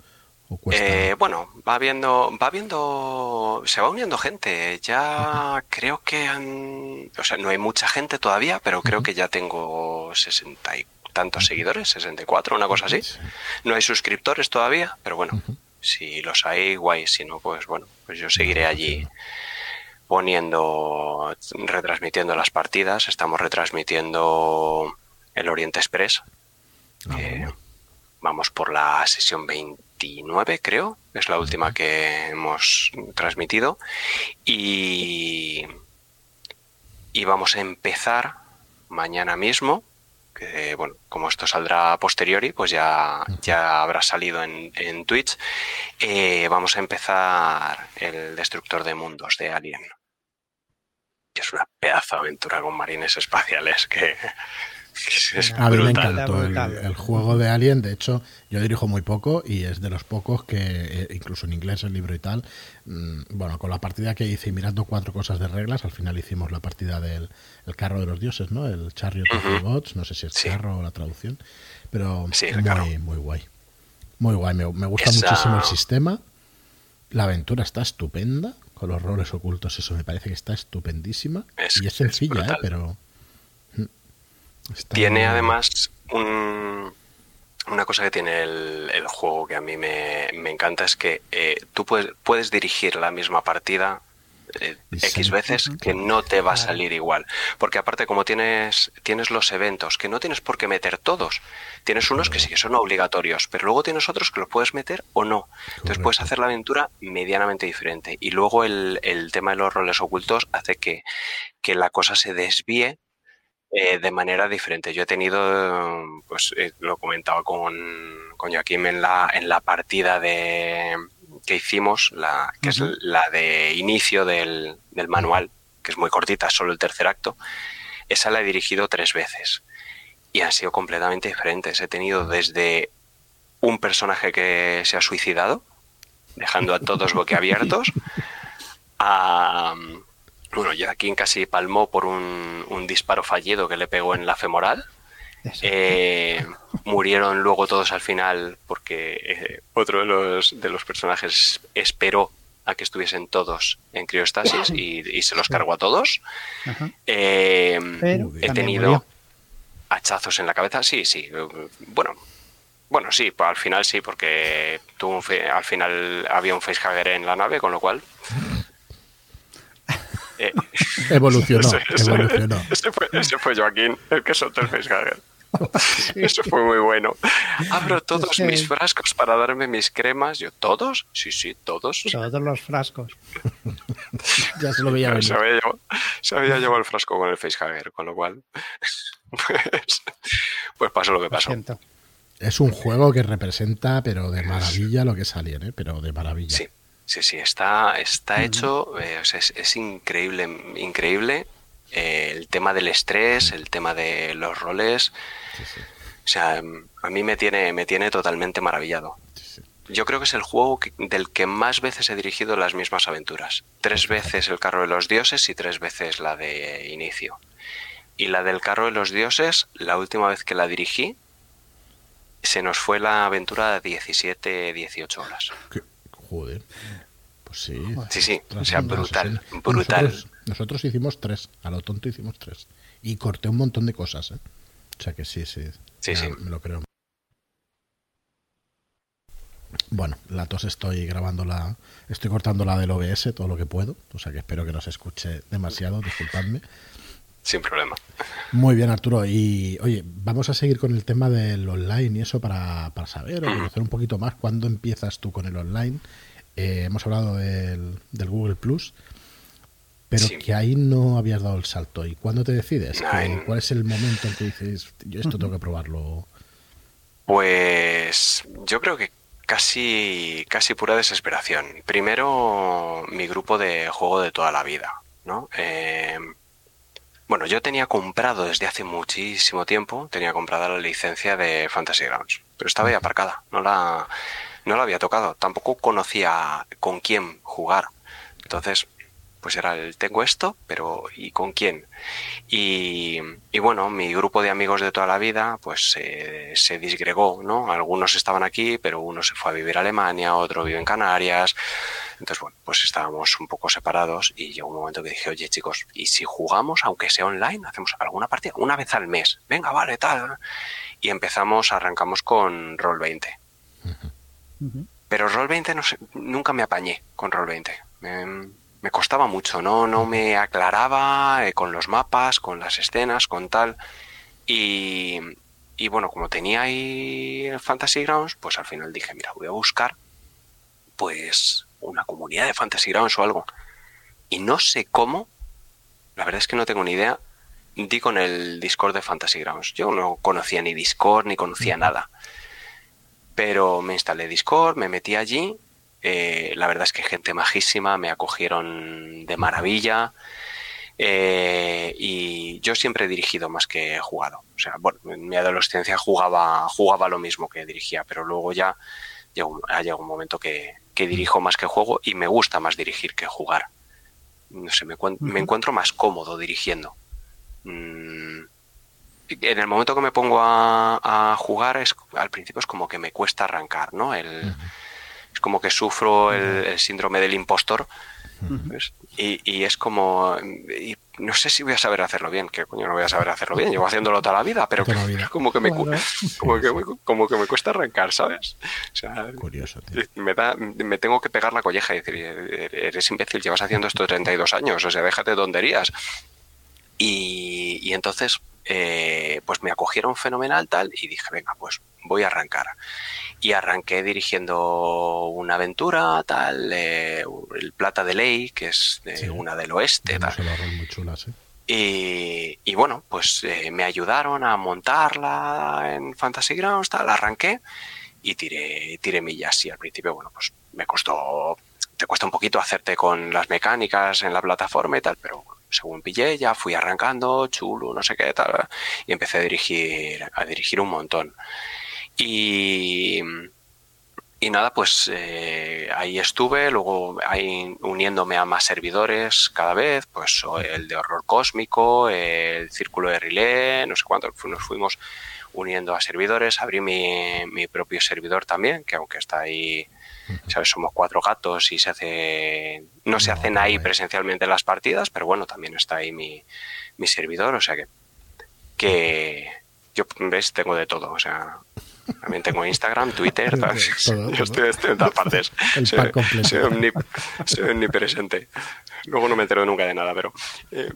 Eh, bueno, va viendo, va viendo, se va uniendo gente. Ya creo que han, o sea, no hay mucha gente todavía, pero creo uh-huh. que ya tengo sesenta y tantos seguidores, sesenta y cuatro, una cosa así. No hay suscriptores todavía, pero bueno, uh-huh. si los hay, guay. Si no, pues bueno, pues yo seguiré allí poniendo, retransmitiendo las partidas. Estamos retransmitiendo el Oriente Express. Uh-huh. Eh, vamos por la sesión veintinueve, creo, es la última que hemos transmitido, y, y vamos a empezar mañana mismo, que bueno, como esto saldrá posteriori, pues ya, ya habrá salido en, en Twitch, eh, vamos a empezar el Destructor de Mundos de Alien, que es una pedazo de aventura con marines espaciales que... Es a mí me encantó el, el juego de Alien. De hecho, yo dirijo muy poco y es de los pocos que, incluso en inglés el libro y tal, bueno, con la partida que hice y mirando cuatro cosas de reglas, al final hicimos la partida del el carro de los dioses, ¿no? El Chariot of the Gods, no sé si es sí. carro o la traducción, pero sí, muy, muy guay. Muy guay, me, me gusta Esa... muchísimo el sistema. La aventura está estupenda, con los roles ocultos, eso me parece que está estupendísima. Es, y es sencilla, es eh, pero... Está... Tiene además un, una cosa que tiene el, el juego que a mí me, me encanta, es que eh, tú puedes, puedes dirigir la misma partida eh, X veces que no te va a salir igual. Porque aparte, como tienes, tienes los eventos, que no tienes por qué meter todos. Tienes unos que sí que son obligatorios, pero luego tienes otros que los puedes meter o no. Entonces puedes hacer la aventura medianamente diferente. Y luego el, el tema de los roles ocultos hace que, que la cosa se desvíe Eh, de manera diferente. Yo he tenido, pues eh, lo comentaba con, con Joaquín en la, en la partida de que hicimos, la que uh-huh. es la de inicio del, del manual, que es muy cortita, solo el tercer acto. Esa la he dirigido tres veces y han sido completamente diferentes. He tenido desde un personaje que se ha suicidado, dejando a todos boquiabiertos, a... Bueno, Joaquín casi palmó por un, un disparo fallido que le pegó en la femoral. Eh, murieron luego todos al final porque eh, otro de los, de los personajes esperó a que estuviesen todos en crioestasis y, y se los cargó a todos. Eh, he tenido hachazos en la cabeza. Sí, sí. Bueno, bueno, sí, pues al final sí, porque tuvo un fe- al final había un facehugger en la nave, con lo cual... Eh, evolucionó, ese, evolucionó. Ese, fue, ese fue Joaquín, el que soltó el facehugger. Eso fue muy bueno. Abro todos sí. mis frascos para darme mis cremas. Yo, ¿todos? Sí, sí, todos. Todos los frascos. Ya se lo veía venir. Se había llevado, se había llevado el frasco con el facehugger, con lo cual, pues, pues pasó lo que pasó. Lo es un juego que representa, pero de maravilla, lo que es Alien, ¿eh? Pero de maravilla. Sí. Sí, sí, está, está hecho, eh, o sea, es, es increíble, increíble eh, el tema del estrés, el tema de los roles, sí, sí. o sea, a mí me tiene, me tiene totalmente maravillado. Sí, sí. Yo creo que es el juego que, del que más veces he dirigido las mismas aventuras, tres veces el Carro de los Dioses y tres veces la de inicio. Y la del Carro de los Dioses, la última vez que la dirigí, se nos fue la aventura de diecisiete, dieciocho horas. ¿Qué? Joder, pues sí. Sí, sí, o sea, brutal, brutal. Nosotros, nosotros hicimos tres, a lo tonto hicimos tres. Y corté un montón de cosas, ¿eh? O sea que sí, sí. Sí, ya, sí. Me lo creo. Bueno, la tos estoy grabando la... Estoy cortando la del O B S, todo lo que puedo. O sea que espero que no se escuche demasiado, disculpadme. Sin problema. Muy bien, Arturo. Y oye, vamos a seguir con el tema del online y eso para, para saber o conocer un poquito más cuándo empiezas tú con el online. Eh, hemos hablado del, del Google Plus, pero sí, que ahí no habías dado el salto. ¿Y cuándo te decides? No, ¿cuál es el momento en que dices, yo esto tengo que probarlo? Pues yo creo que casi, casi pura desesperación. Primero, mi grupo de juego de toda la vida, ¿no? Eh, bueno, yo tenía comprado desde hace muchísimo tiempo, tenía comprada la licencia de Fantasy Grounds, pero estaba ahí aparcada, no la, no la había tocado. Tampoco conocía con quién jugar. Entonces, pues era el tengo esto, pero ¿y con quién? Y, y bueno, mi grupo de amigos de toda la vida pues eh, se disgregó, ¿no? Algunos estaban aquí, pero uno se fue a vivir a Alemania, otro vive en Canarias. Entonces, bueno, pues estábamos un poco separados y llegó un momento que dije, oye, chicos, ¿y si jugamos, aunque sea online, hacemos alguna partida? Una vez al mes. Venga, vale, tal. Y empezamos, arrancamos con Roll veinte. Uh-huh. Pero Roll veinte no sé, nunca me apañé con Roll veinte. Eh, Me costaba mucho, ¿no? No me aclaraba eh, con los mapas, con las escenas, con tal. Y, y bueno, como tenía ahí el Fantasy Grounds, pues al final dije, mira, voy a buscar pues una comunidad de Fantasy Grounds o algo. Y no sé cómo, la verdad es que no tengo ni idea, di con el Discord de Fantasy Grounds. Yo no conocía ni Discord, ni conocía nada. Pero me instalé Discord, me metí allí. Eh, la verdad es que gente majísima, me acogieron de maravilla eh, y yo siempre he dirigido más que he jugado. O sea, bueno, en mi adolescencia jugaba jugaba lo mismo que dirigía, pero luego ya llegó, ha llegado un momento que, que dirijo más que juego y me gusta más dirigir que jugar. No sé, me, uh-huh. me encuentro más cómodo dirigiendo. Mm, en el momento que me pongo a, a jugar, es, al principio es como que me cuesta arrancar, ¿no? El... Uh-huh. Es como que sufro el, el síndrome del impostor. Uh-huh. y, y es como... Y no sé si voy a saber hacerlo bien. Que coño, no voy a saber hacerlo bien. Llevo haciéndolo toda la vida, pero que, la vida. Como, que me, bueno. como, que me, como que me cuesta arrancar, ¿sabes? O sea, curioso, tío. Me, da, me tengo que pegar la colleja y decir, eres imbécil, llevas haciendo esto treinta y dos años. O sea, déjate tonterías. Y, y entonces, eh, pues me acogieron fenomenal tal y dije, venga, pues voy a arrancar. Y arranqué dirigiendo una aventura, tal, eh, el Plata de Ley, que es eh, sí, una del oeste, tal. Muy chulas, ¿eh? Y, y bueno, pues eh, me ayudaron a montarla en Fantasy Grounds, tal, arranqué y tiré, tiré millas. Y al principio, bueno, pues me costó, te cuesta un poquito hacerte con las mecánicas en la plataforma y tal, pero según pillé ya fui arrancando, chulo, no sé qué, tal, y empecé a dirigir, a dirigir un montón. Y, y nada, pues eh, ahí estuve, luego ahí uniéndome a más servidores cada vez, pues el de horror cósmico, el círculo de Rilé, no sé cuánto, nos fuimos uniendo a servidores, abrí mi, mi propio servidor también, que aunque está ahí, sabes, somos cuatro gatos y se hace, no se hacen ahí presencialmente las partidas, pero bueno, también está ahí mi, mi servidor, o sea que, que yo, ves, tengo de todo, o sea... También tengo Instagram, Twitter, todo, todo, yo estoy, estoy en todas partes. El soy, soy, omnip, soy omnipresente. Luego no me entero nunca de nada, pero... Eh,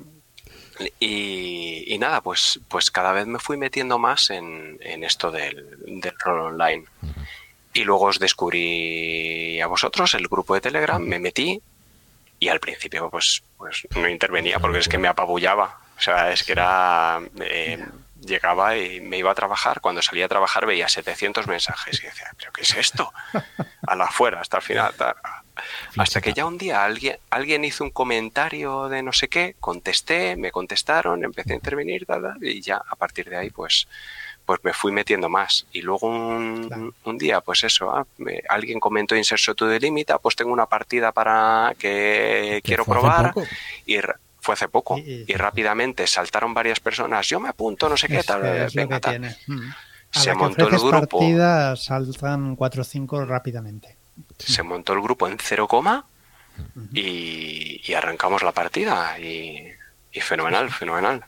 y, y nada, pues, pues cada vez me fui metiendo más en, en esto del, del rol online. Y luego os descubrí a vosotros, el grupo de Telegram, me metí y al principio pues, pues no intervenía porque es que me apabullaba. O sea, es que era... Eh, llegaba y me iba a trabajar, cuando salía a trabajar veía setecientos mensajes y decía, ¿pero qué es esto? A la fuera, hasta el final. Hasta que ya un día alguien, alguien hizo un comentario de no sé qué, contesté, me contestaron, empecé a intervenir, da, da, y ya a partir de ahí pues, pues me fui metiendo más. Y luego un, un día, pues eso, ¿eh? me, alguien comentó Inserso to the Limit, pues tengo una partida para que quiero probar y... Fue hace poco sí, y rápidamente saltaron varias personas. Yo me apunto, no sé qué tal. Es venga, tal. Mm. Se montó el grupo. Partidas, saltan cuatro o cinco rápidamente. Se montó el grupo en cero coma uh-huh. y, y arrancamos la partida. Y, y fenomenal, sí. fenomenal.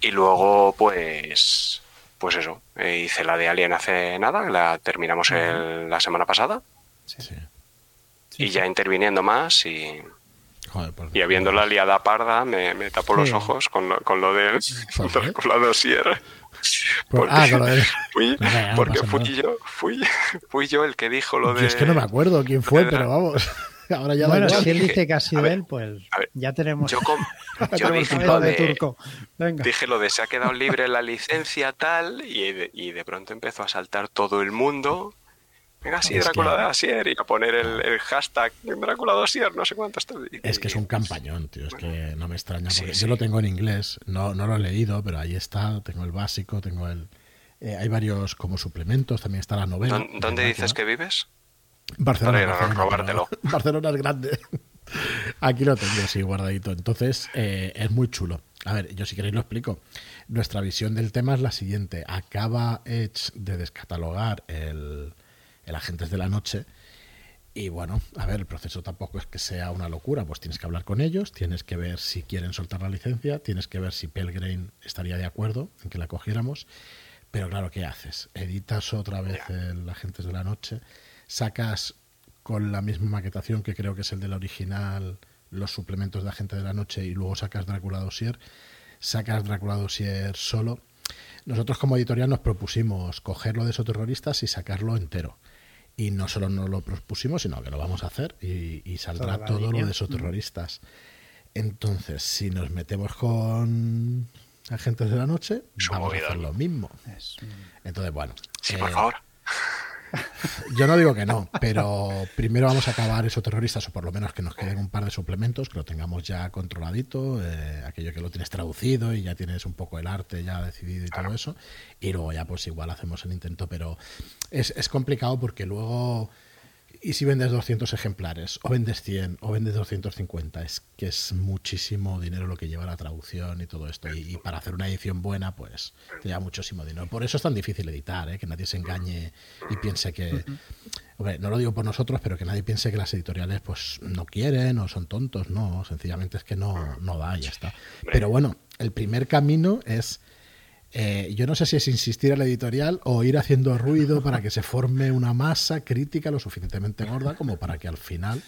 Y luego, pues, pues eso. Hice la de Alien hace nada, la terminamos uh-huh. el, la semana pasada. Sí. Sí. Y sí. ya interviniendo más y. Joder, y habiendo la liada parda, me, me tapo sí. los ojos con lo, con lo del con la dosier. Porque, ah, claro, fui, no, no, no, porque fui yo, fui, fui yo el que dijo lo de. Es que no me acuerdo quién fue, pero vamos. Ahora ya bueno, si él dice que ha sido él, pues ver, ya tenemos. Yo, com... yo dije, lo de... turco. Venga. dije lo de se ha quedado libre la licencia tal y de, y de pronto empezó a saltar todo el mundo. Venga, sí, Drácula que... de Asier y a poner el, el hashtag Drácula de Asier, no sé cuánto está. Y... Es que es un campañón, tío, es que no me extraña porque sí, sí. yo lo tengo en inglés, no, no lo he leído, pero ahí está, tengo el básico, tengo el... Eh, hay varios como suplementos, también está la novela. ¿Dónde, ¿dónde dices que vives? Barcelona. Para ir a robártelo. Barcelona es grande. Aquí lo tengo, sí, guardadito. Entonces, eh, es muy chulo. A ver, yo si queréis lo explico. Nuestra visión del tema es la siguiente. Acaba Edge de descatalogar el... el Agentes de la Noche, y bueno, a ver, el proceso tampoco es que sea una locura, pues tienes que hablar con ellos, tienes que ver si quieren soltar la licencia, tienes que ver si Pelgrim estaría de acuerdo en que la cogiéramos, pero claro, ¿qué haces? Editas otra vez el Agentes de la Noche, sacas con la misma maquetación que creo que es el de la original, los suplementos de Agentes de la Noche, y luego sacas Drácula Dossier, sacas Drácula Dossier solo. Nosotros como editorial nos propusimos cogerlo de esos terroristas y sacarlo entero. Y no solo nos lo propusimos, sino que lo vamos a hacer y, y saldrá todo línea. Lo de esos terroristas. Entonces, si nos metemos con Agentes de la Noche, Su vamos movidón. a hacer lo mismo. Es... Entonces, bueno. Sí, eh, por favor. Yo no digo que no, pero primero vamos a acabar esos terroristas, o por lo menos que nos queden un par de suplementos, que lo tengamos ya controladito, eh, aquello que lo tienes traducido y ya tienes un poco el arte ya decidido y todo eso. Y luego ya pues igual hacemos el intento, pero... Es, es complicado porque luego, y si vendes doscientos ejemplares, o vendes cien, o vendes doscientos cincuenta, es que es muchísimo dinero lo que lleva la traducción y todo esto, y, y para hacer una edición buena, pues te lleva muchísimo dinero. Por eso es tan difícil editar, ¿eh? Que nadie se engañe y piense que, hombre, no lo digo por nosotros, pero que nadie piense que las editoriales pues no quieren o son tontos, no, sencillamente es que no, no da y ya está. Pero bueno, el primer camino es... Eh, yo no sé si es insistir en la editorial o ir haciendo ruido para que se forme una masa crítica lo suficientemente gorda como para que al final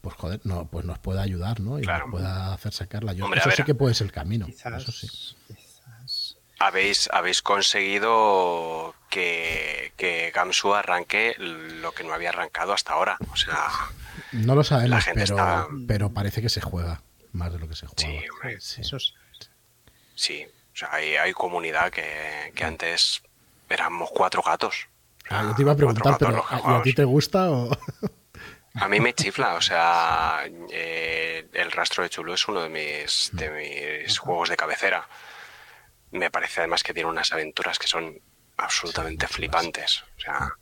pues joder, no, pues nos pueda ayudar, ¿no? Y claro. nos pueda hacer sacarla. Yo, Hombre, eso sí que puede ser el camino. Quizás, eso sí. Quizás. Habéis, habéis conseguido que, que Gamsu arranque lo que no había arrancado hasta ahora. O sea, no lo sabemos, la gente pero, está... pero parece que se juega más de lo que se juega. Sí, hombre, sí. Eso es... sí. O sea, hay, hay comunidad que, que antes éramos cuatro gatos. Ah, yo te iba a preguntar, pero ¿a, ¿a ti te gusta o...? A mí me chifla, o sea, eh, el Rastro de Chulú es uno de mis, de mis juegos de cabecera. Me parece además que tiene unas aventuras que son absolutamente sí, flipantes. O sea,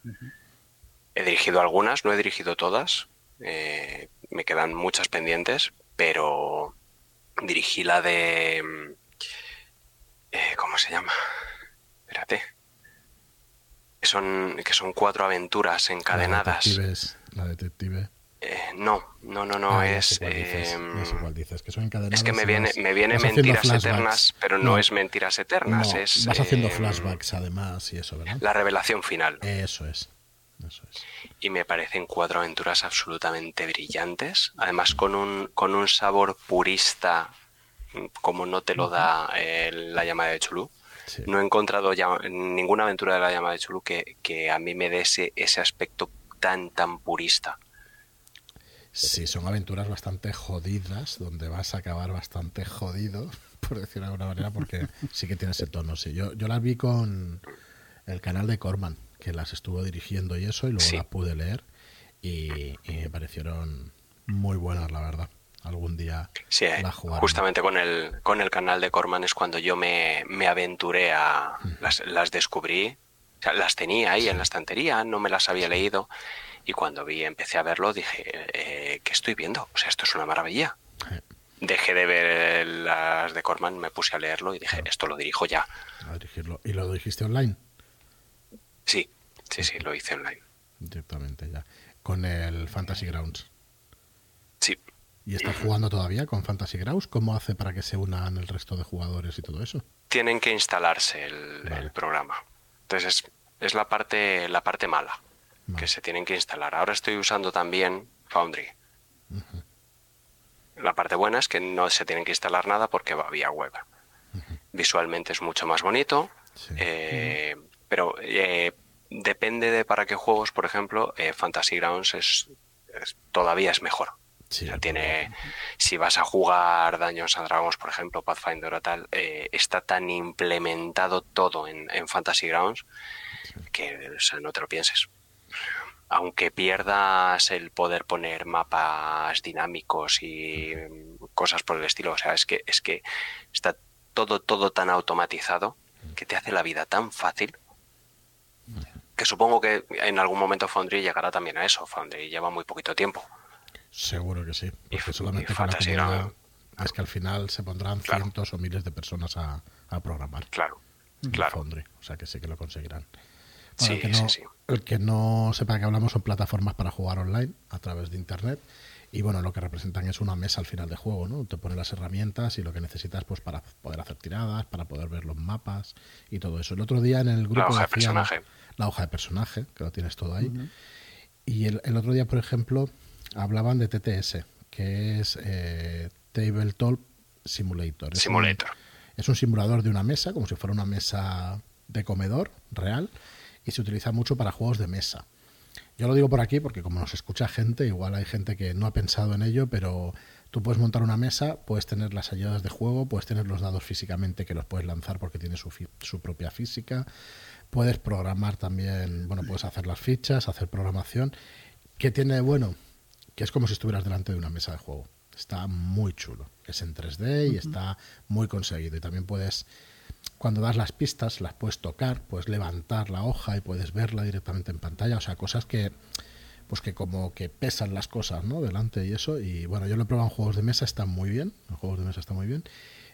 he dirigido algunas, no he dirigido todas, eh, me quedan muchas pendientes, pero dirigí la de... Eh, ¿Cómo se llama? Espérate. Que son, que son cuatro aventuras encadenadas. ¿La detective es la detective? Eh, no, no, no, no. Ah, es, es, igual eh, dices, es igual dices, que son encadenadas. Es que me viene, me viene Mentiras Eternas, pero no, no es Mentiras Eternas. No, es, vas eh, haciendo flashbacks además y eso, ¿verdad? La revelación final. Eso es. Eso es. Y me parecen cuatro aventuras absolutamente brillantes. Además, con un, con un sabor purista... como no te lo da eh, la llamada de Chulú. Sí. No he encontrado ya ninguna aventura de la llamada de Chulú que, que a mí me dé ese, ese aspecto tan tan purista. Sí, son aventuras bastante jodidas, donde vas a acabar bastante jodido, por decirlo de alguna manera, porque sí que tiene ese tono. Sí. Yo, yo las vi con el canal de Corman, que las estuvo dirigiendo y eso, y luego sí. las pude leer y, y me parecieron muy buenas, la verdad. Algún día sí, la jugaré. Justamente con el con el canal de Corman es cuando yo me, me aventuré a... Mm. Las, las descubrí, o sea, las tenía ahí sí. en la estantería, no me las había sí. leído y cuando vi empecé a verlo dije, eh, ¿qué estoy viendo? O sea, esto es una maravilla. Sí. Dejé de ver las de Corman, me puse a leerlo y dije, claro. esto lo dirijo ya. A dirigirlo. ¿Y lo dijiste online? Sí, sí, sí, lo hice online. Directamente ya. Con el Fantasy Grounds. Sí. ¿Y estás jugando todavía con Fantasy Grounds? ¿Cómo hace para que se unan el resto de jugadores y todo eso? Tienen que instalarse el, vale. el programa. Entonces es, es la parte la parte mala, vale. que se tienen que instalar. Ahora estoy usando también Foundry. Uh-huh. La parte buena es que no se tienen que instalar nada porque va vía web. Uh-huh. Visualmente es mucho más bonito, sí. eh, uh-huh. pero eh, depende de para qué juegos, por ejemplo, eh, Fantasy Grounds es, es, todavía es mejor. Sí, o sea, tiene, si vas a jugar Dungeons and Dragons, por ejemplo, Pathfinder o tal, eh, está tan implementado todo en, en Fantasy Grounds que, o sea, no te lo pienses. Aunque pierdas el poder poner mapas dinámicos y cosas por el estilo, o sea, es que es que está todo todo tan automatizado que te hace la vida tan fácil. Que supongo que en algún momento Foundry llegará también a eso. Foundry lleva muy poquito tiempo. Seguro que sí, porque solamente Fantasy Grounds es que al final se pondrán claro. cientos o miles de personas a, a programar. Claro, claro. Foundry, o sea que sí que lo conseguirán. Bueno, sí, el, que no, sí, sí. el que no sepa que hablamos son plataformas para jugar online a través de internet y bueno, lo que representan es una mesa al final de juego, ¿no? Te ponen las herramientas y lo que necesitas pues para poder hacer tiradas, para poder ver los mapas y todo eso. El otro día en el grupo la hoja de personaje, la, la hoja de personaje, que lo tienes todo ahí. Uh-huh. Y el, el otro día, por ejemplo, hablaban de T T S, que es eh, Tabletop Simulator. Es Simulator. Un, es un simulador de una mesa, como si fuera una mesa de comedor real, y se utiliza mucho para juegos de mesa. Yo lo digo por aquí porque como nos escucha gente, igual hay gente que no ha pensado en ello, pero tú puedes montar una mesa, puedes tener las ayudas de juego, puedes tener los dados físicamente que los puedes lanzar porque tiene su, fi- su propia física, puedes programar también, bueno, puedes hacer las fichas, hacer programación, que tiene, bueno... que es como si estuvieras delante de una mesa de juego. Está muy chulo. Es en tres D y está muy conseguido. Y también puedes, cuando das las pistas, las puedes tocar, puedes levantar la hoja y puedes verla directamente en pantalla. O sea, cosas que pues que como que pesan las cosas, ¿no? Delante y eso. Y bueno, yo lo he probado en juegos de mesa, está muy bien. En juegos de mesa está muy bien.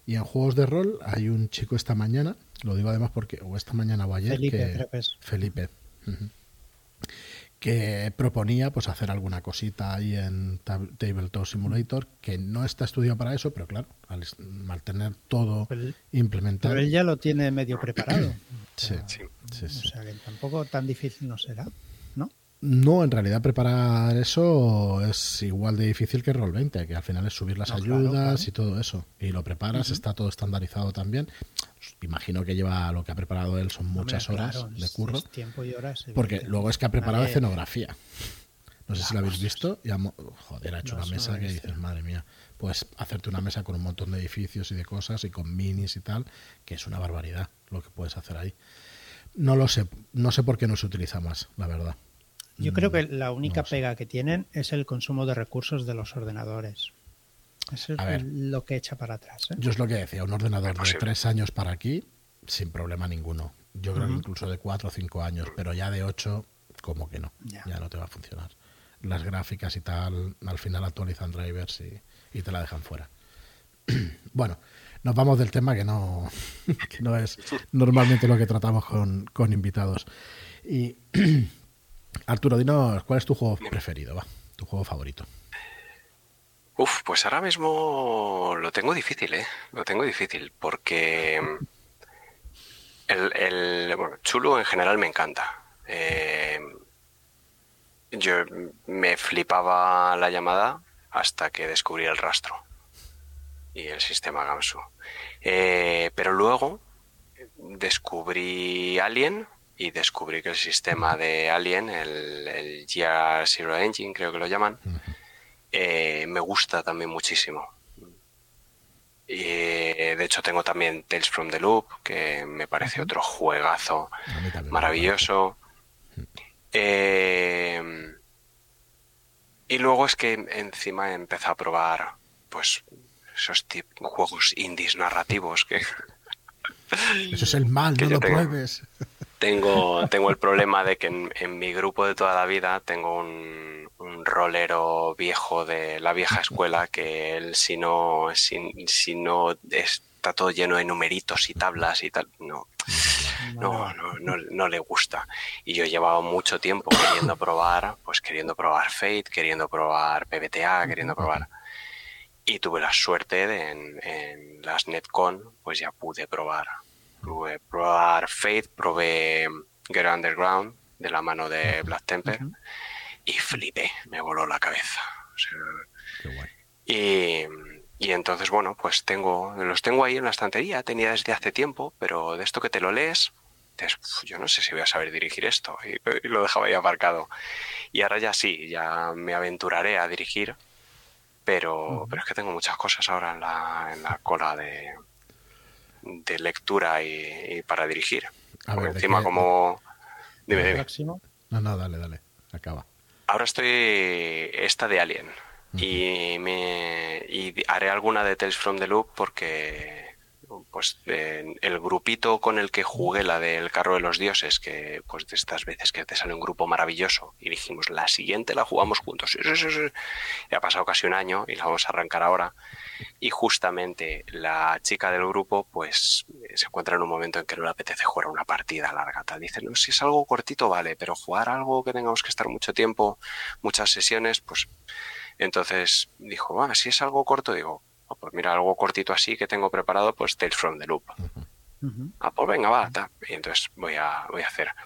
Y en juegos de rol hay un chico esta mañana, lo digo además porque, o esta mañana o ayer, Felipe, que... creo que es. Felipe. Uh-huh. Que proponía pues hacer alguna cosita ahí en tab- Tabletop Simulator, que no está estudiado para eso, pero claro, al, al tener todo pero, implementado. Pero él ya lo tiene medio preparado. Sí, o sea, sí, sí, o sí. sea que tampoco tan difícil no será, ¿no? No, en realidad preparar eso es igual de difícil que Roll veinte, que al final es subir las no, ayudas claro, claro. y todo eso. Y lo preparas, uh-huh. está todo estandarizado también. Imagino que lleva lo que ha preparado él son muchas Hombre, claro, horas de curro. Tiempo y horas. Porque luego es que ha preparado Nadie... escenografía. No sé Vamos. si lo habéis visto. Y ha... Joder, ha hecho no, una mesa no que dices, madre mía, pues hacerte una mesa con un montón de edificios y de cosas y con minis y tal, que es una barbaridad lo que puedes hacer ahí. No lo sé, no sé por qué no se utiliza más, la verdad. Yo creo que la única no sé. pega que tienen es el consumo de recursos de los ordenadores. Eso es ver, lo que echa para atrás, ¿eh? Yo es lo que decía, un ordenador de tres años para aquí, sin problema ninguno. Yo creo uh-huh. que incluso de cuatro o cinco años, pero ya de ocho, como que no. Ya. ya no te va a funcionar. Las gráficas y tal, al final actualizan drivers y, y te la dejan fuera. Bueno, nos vamos del tema que no, que no es normalmente lo que tratamos con, con invitados. Y Arturo, dinos, ¿cuál es tu juego preferido? Va, tu juego favorito. Uf, pues ahora mismo lo tengo difícil, ¿eh? Lo tengo difícil porque el, el bueno, Chulú en general me encanta. Eh, yo me flipaba la llamada hasta que descubrí el rastro y el sistema Gamsu. Eh, pero luego descubrí Alien y descubrí que el sistema de Alien, el, el Gear Zero Engine, creo que lo llaman, Eh, me gusta también muchísimo. Eh, de hecho tengo también Tales from the Loop, que me parece uh-huh. otro juegazo maravilloso. Eh, y luego es que encima empecé a probar pues esos tipos, juegos indies narrativos que... Eso es el mal, no lo tengo, pruebes. Tengo, tengo el problema de que en, en mi grupo de toda la vida tengo un, un rolero viejo de la vieja escuela que él si no, si, si no está todo lleno de numeritos y tablas y tal, no, no, no, no, no le gusta. Y yo he llevado mucho tiempo queriendo probar, pues queriendo probar Fate, queriendo probar P B T A, queriendo probar... Y tuve la suerte de en, en las NetCon, pues ya pude probar. Pude probar Faith, probé Get Underground de la mano de Black Temper uh-huh. y flipé, me voló la cabeza. O sea, Qué guay. Y, Y entonces, bueno, pues tengo los tengo ahí en la estantería, tenía desde hace tiempo, pero de esto que te lo lees, dices, yo no sé si voy a saber dirigir esto, y, y lo dejaba ahí aparcado. Y ahora ya sí, ya me aventuraré a dirigir, pero, pero es que tengo muchas cosas ahora en la, en la cola de, de lectura y, y para dirigir. A ver, encima como... Dime, dime. Máximo. No, no, dale, dale, acaba. Ahora estoy esta de Alien. Y, me, y haré alguna de Tales from the Loop porque pues eh, el grupito con el que jugué la del Carro de los Dioses, que pues de estas veces que te sale un grupo maravilloso y dijimos la siguiente la jugamos juntos, y ha pasado casi un año y la vamos a arrancar ahora, y justamente la chica del grupo pues se encuentra en un momento en que no le apetece jugar una partida larga, tal. Dice, no, si es algo cortito vale, pero jugar algo que tengamos que estar mucho tiempo, muchas sesiones, pues... Entonces dijo, ah, si es algo corto, digo, oh, pues mira, algo cortito así que tengo preparado, pues Tales from the Loop. Uh-huh. Uh-huh. Ah, pues venga, va, ta. Y entonces voy a, voy a hacer. Ah,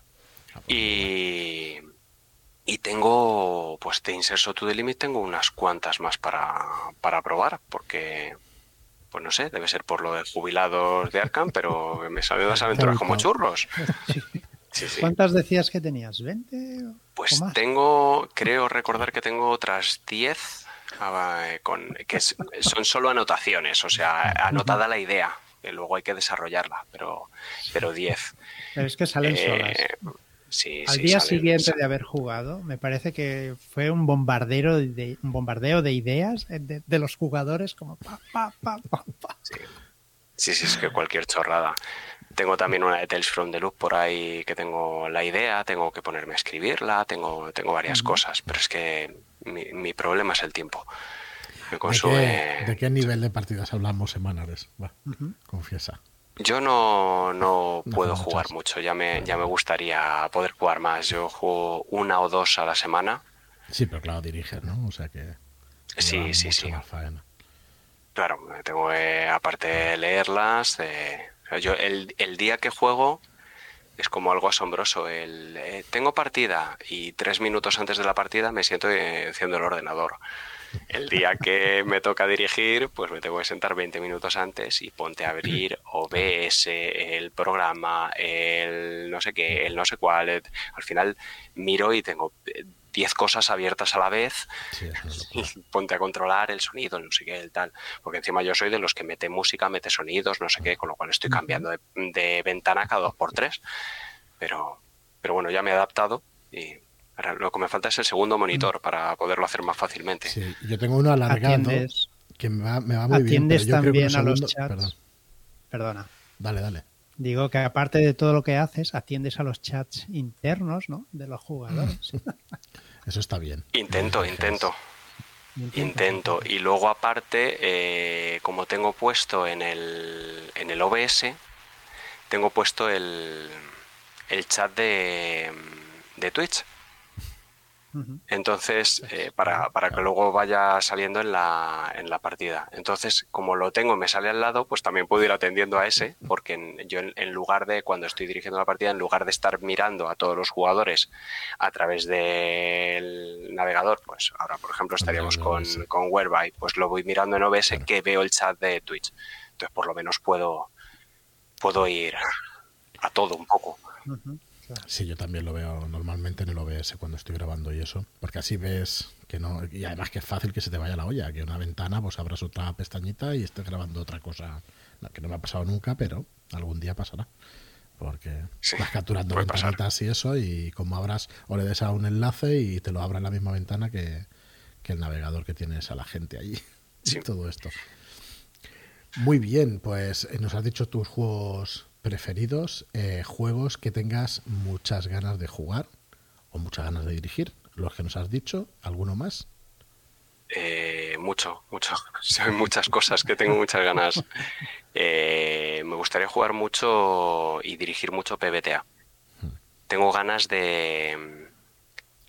pues y, y tengo, pues de Inserso to the Limit tengo unas cuantas más para, para probar, porque, pues no sé, debe ser por lo de jubilados de Arkham, pero me saben las aventuras como churros. Sí. Sí, sí. ¿Cuántas decías que tenías? ¿veinte? Pues tengo, creo recordar que tengo otras diez con, que son solo anotaciones, o sea, anotada la idea, que luego hay que desarrollarla, pero, pero diez. Pero es que salen solas. Eh, sí, Al sí, día salen, siguiente salen. de haber jugado, me parece que fue un bombardero de, un bombardeo de ideas de, de los jugadores, como pa, pa, pa, pa, pa. Sí. sí, sí, es que cualquier chorrada. Tengo también una de Tales from the Loop por ahí, que tengo la idea, tengo que ponerme a escribirla, tengo, tengo varias uh-huh. cosas, pero es que mi, mi problema es el tiempo. Me consume... ¿De qué, de qué nivel de partidas hablamos semanales? Va, uh-huh. Confiesa. Yo no, no, no puedo no jugar muchas. mucho, ya me, ya me gustaría poder jugar más. Yo juego una o dos a la semana. Sí, pero claro, diriges, ¿no? O sea que... Sí, sí, sí. Claro, tengo eh, aparte de leerlas... Eh, Yo el, el día que juego es como algo asombroso. El, eh, tengo partida y tres minutos antes de la partida me siento eh, enciendo el ordenador. El día que me toca dirigir, pues me tengo que sentar veinte minutos antes y ponte a abrir O B S, el programa, el no sé qué, el no sé cuál. El, al final miro y tengo diez cosas abiertas a la vez. Sí, ponte a controlar el sonido, no sé qué, el tal. Porque encima yo soy de los que mete música, mete sonidos, no sé qué, con lo cual estoy cambiando de, de ventana cada dos por tres. Pero, pero bueno, ya me he adaptado y... Ahora, lo que me falta es el segundo monitor para poderlo hacer más fácilmente. Sí, yo tengo uno alargando atiendes, que me va, me va muy atiendes bien. Atiendes también creo que segundo, a los chats. Perdón. Perdona. Dale, dale. Digo que aparte de todo lo que haces, atiendes a los chats internos, ¿no? De los jugadores. Eso está bien. Intento, intento. Intento. Y luego aparte, eh, como tengo puesto en el, en el O B S, tengo puesto el, el chat de, de Twitch. Entonces, eh, para, para que luego vaya saliendo en la, en la partida. Entonces, como lo tengo y me sale al lado, pues también puedo ir atendiendo a ese, porque en, yo en, en lugar de, cuando estoy dirigiendo la partida, en lugar de estar mirando a todos los jugadores a través del navegador, pues ahora, por ejemplo, estaríamos con, con Whereby, pues lo voy mirando en O B S claro. que veo el chat de Twitch. Entonces, por lo menos puedo, puedo ir a todo un poco. Uh-huh. Sí, yo también lo veo normalmente en el O B S cuando estoy grabando y eso, porque así ves que no, y además que es fácil que se te vaya la olla, que una ventana pues abras otra pestañita y estés grabando otra cosa, que no me ha pasado nunca, pero algún día pasará, porque sí, vas capturando ventanitas y eso, y como abras o le des a un enlace y te lo abra en la misma ventana que, que el navegador que tienes a la gente allí, sí. Todo esto. Muy bien, pues nos has dicho tus juegos... preferidos, eh, juegos que tengas muchas ganas de jugar o muchas ganas de dirigir, los que nos has dicho, ¿alguno más? Eh, mucho, mucho, hay muchas cosas que tengo muchas ganas. Eh, me gustaría jugar mucho y dirigir mucho P B T A. Tengo ganas de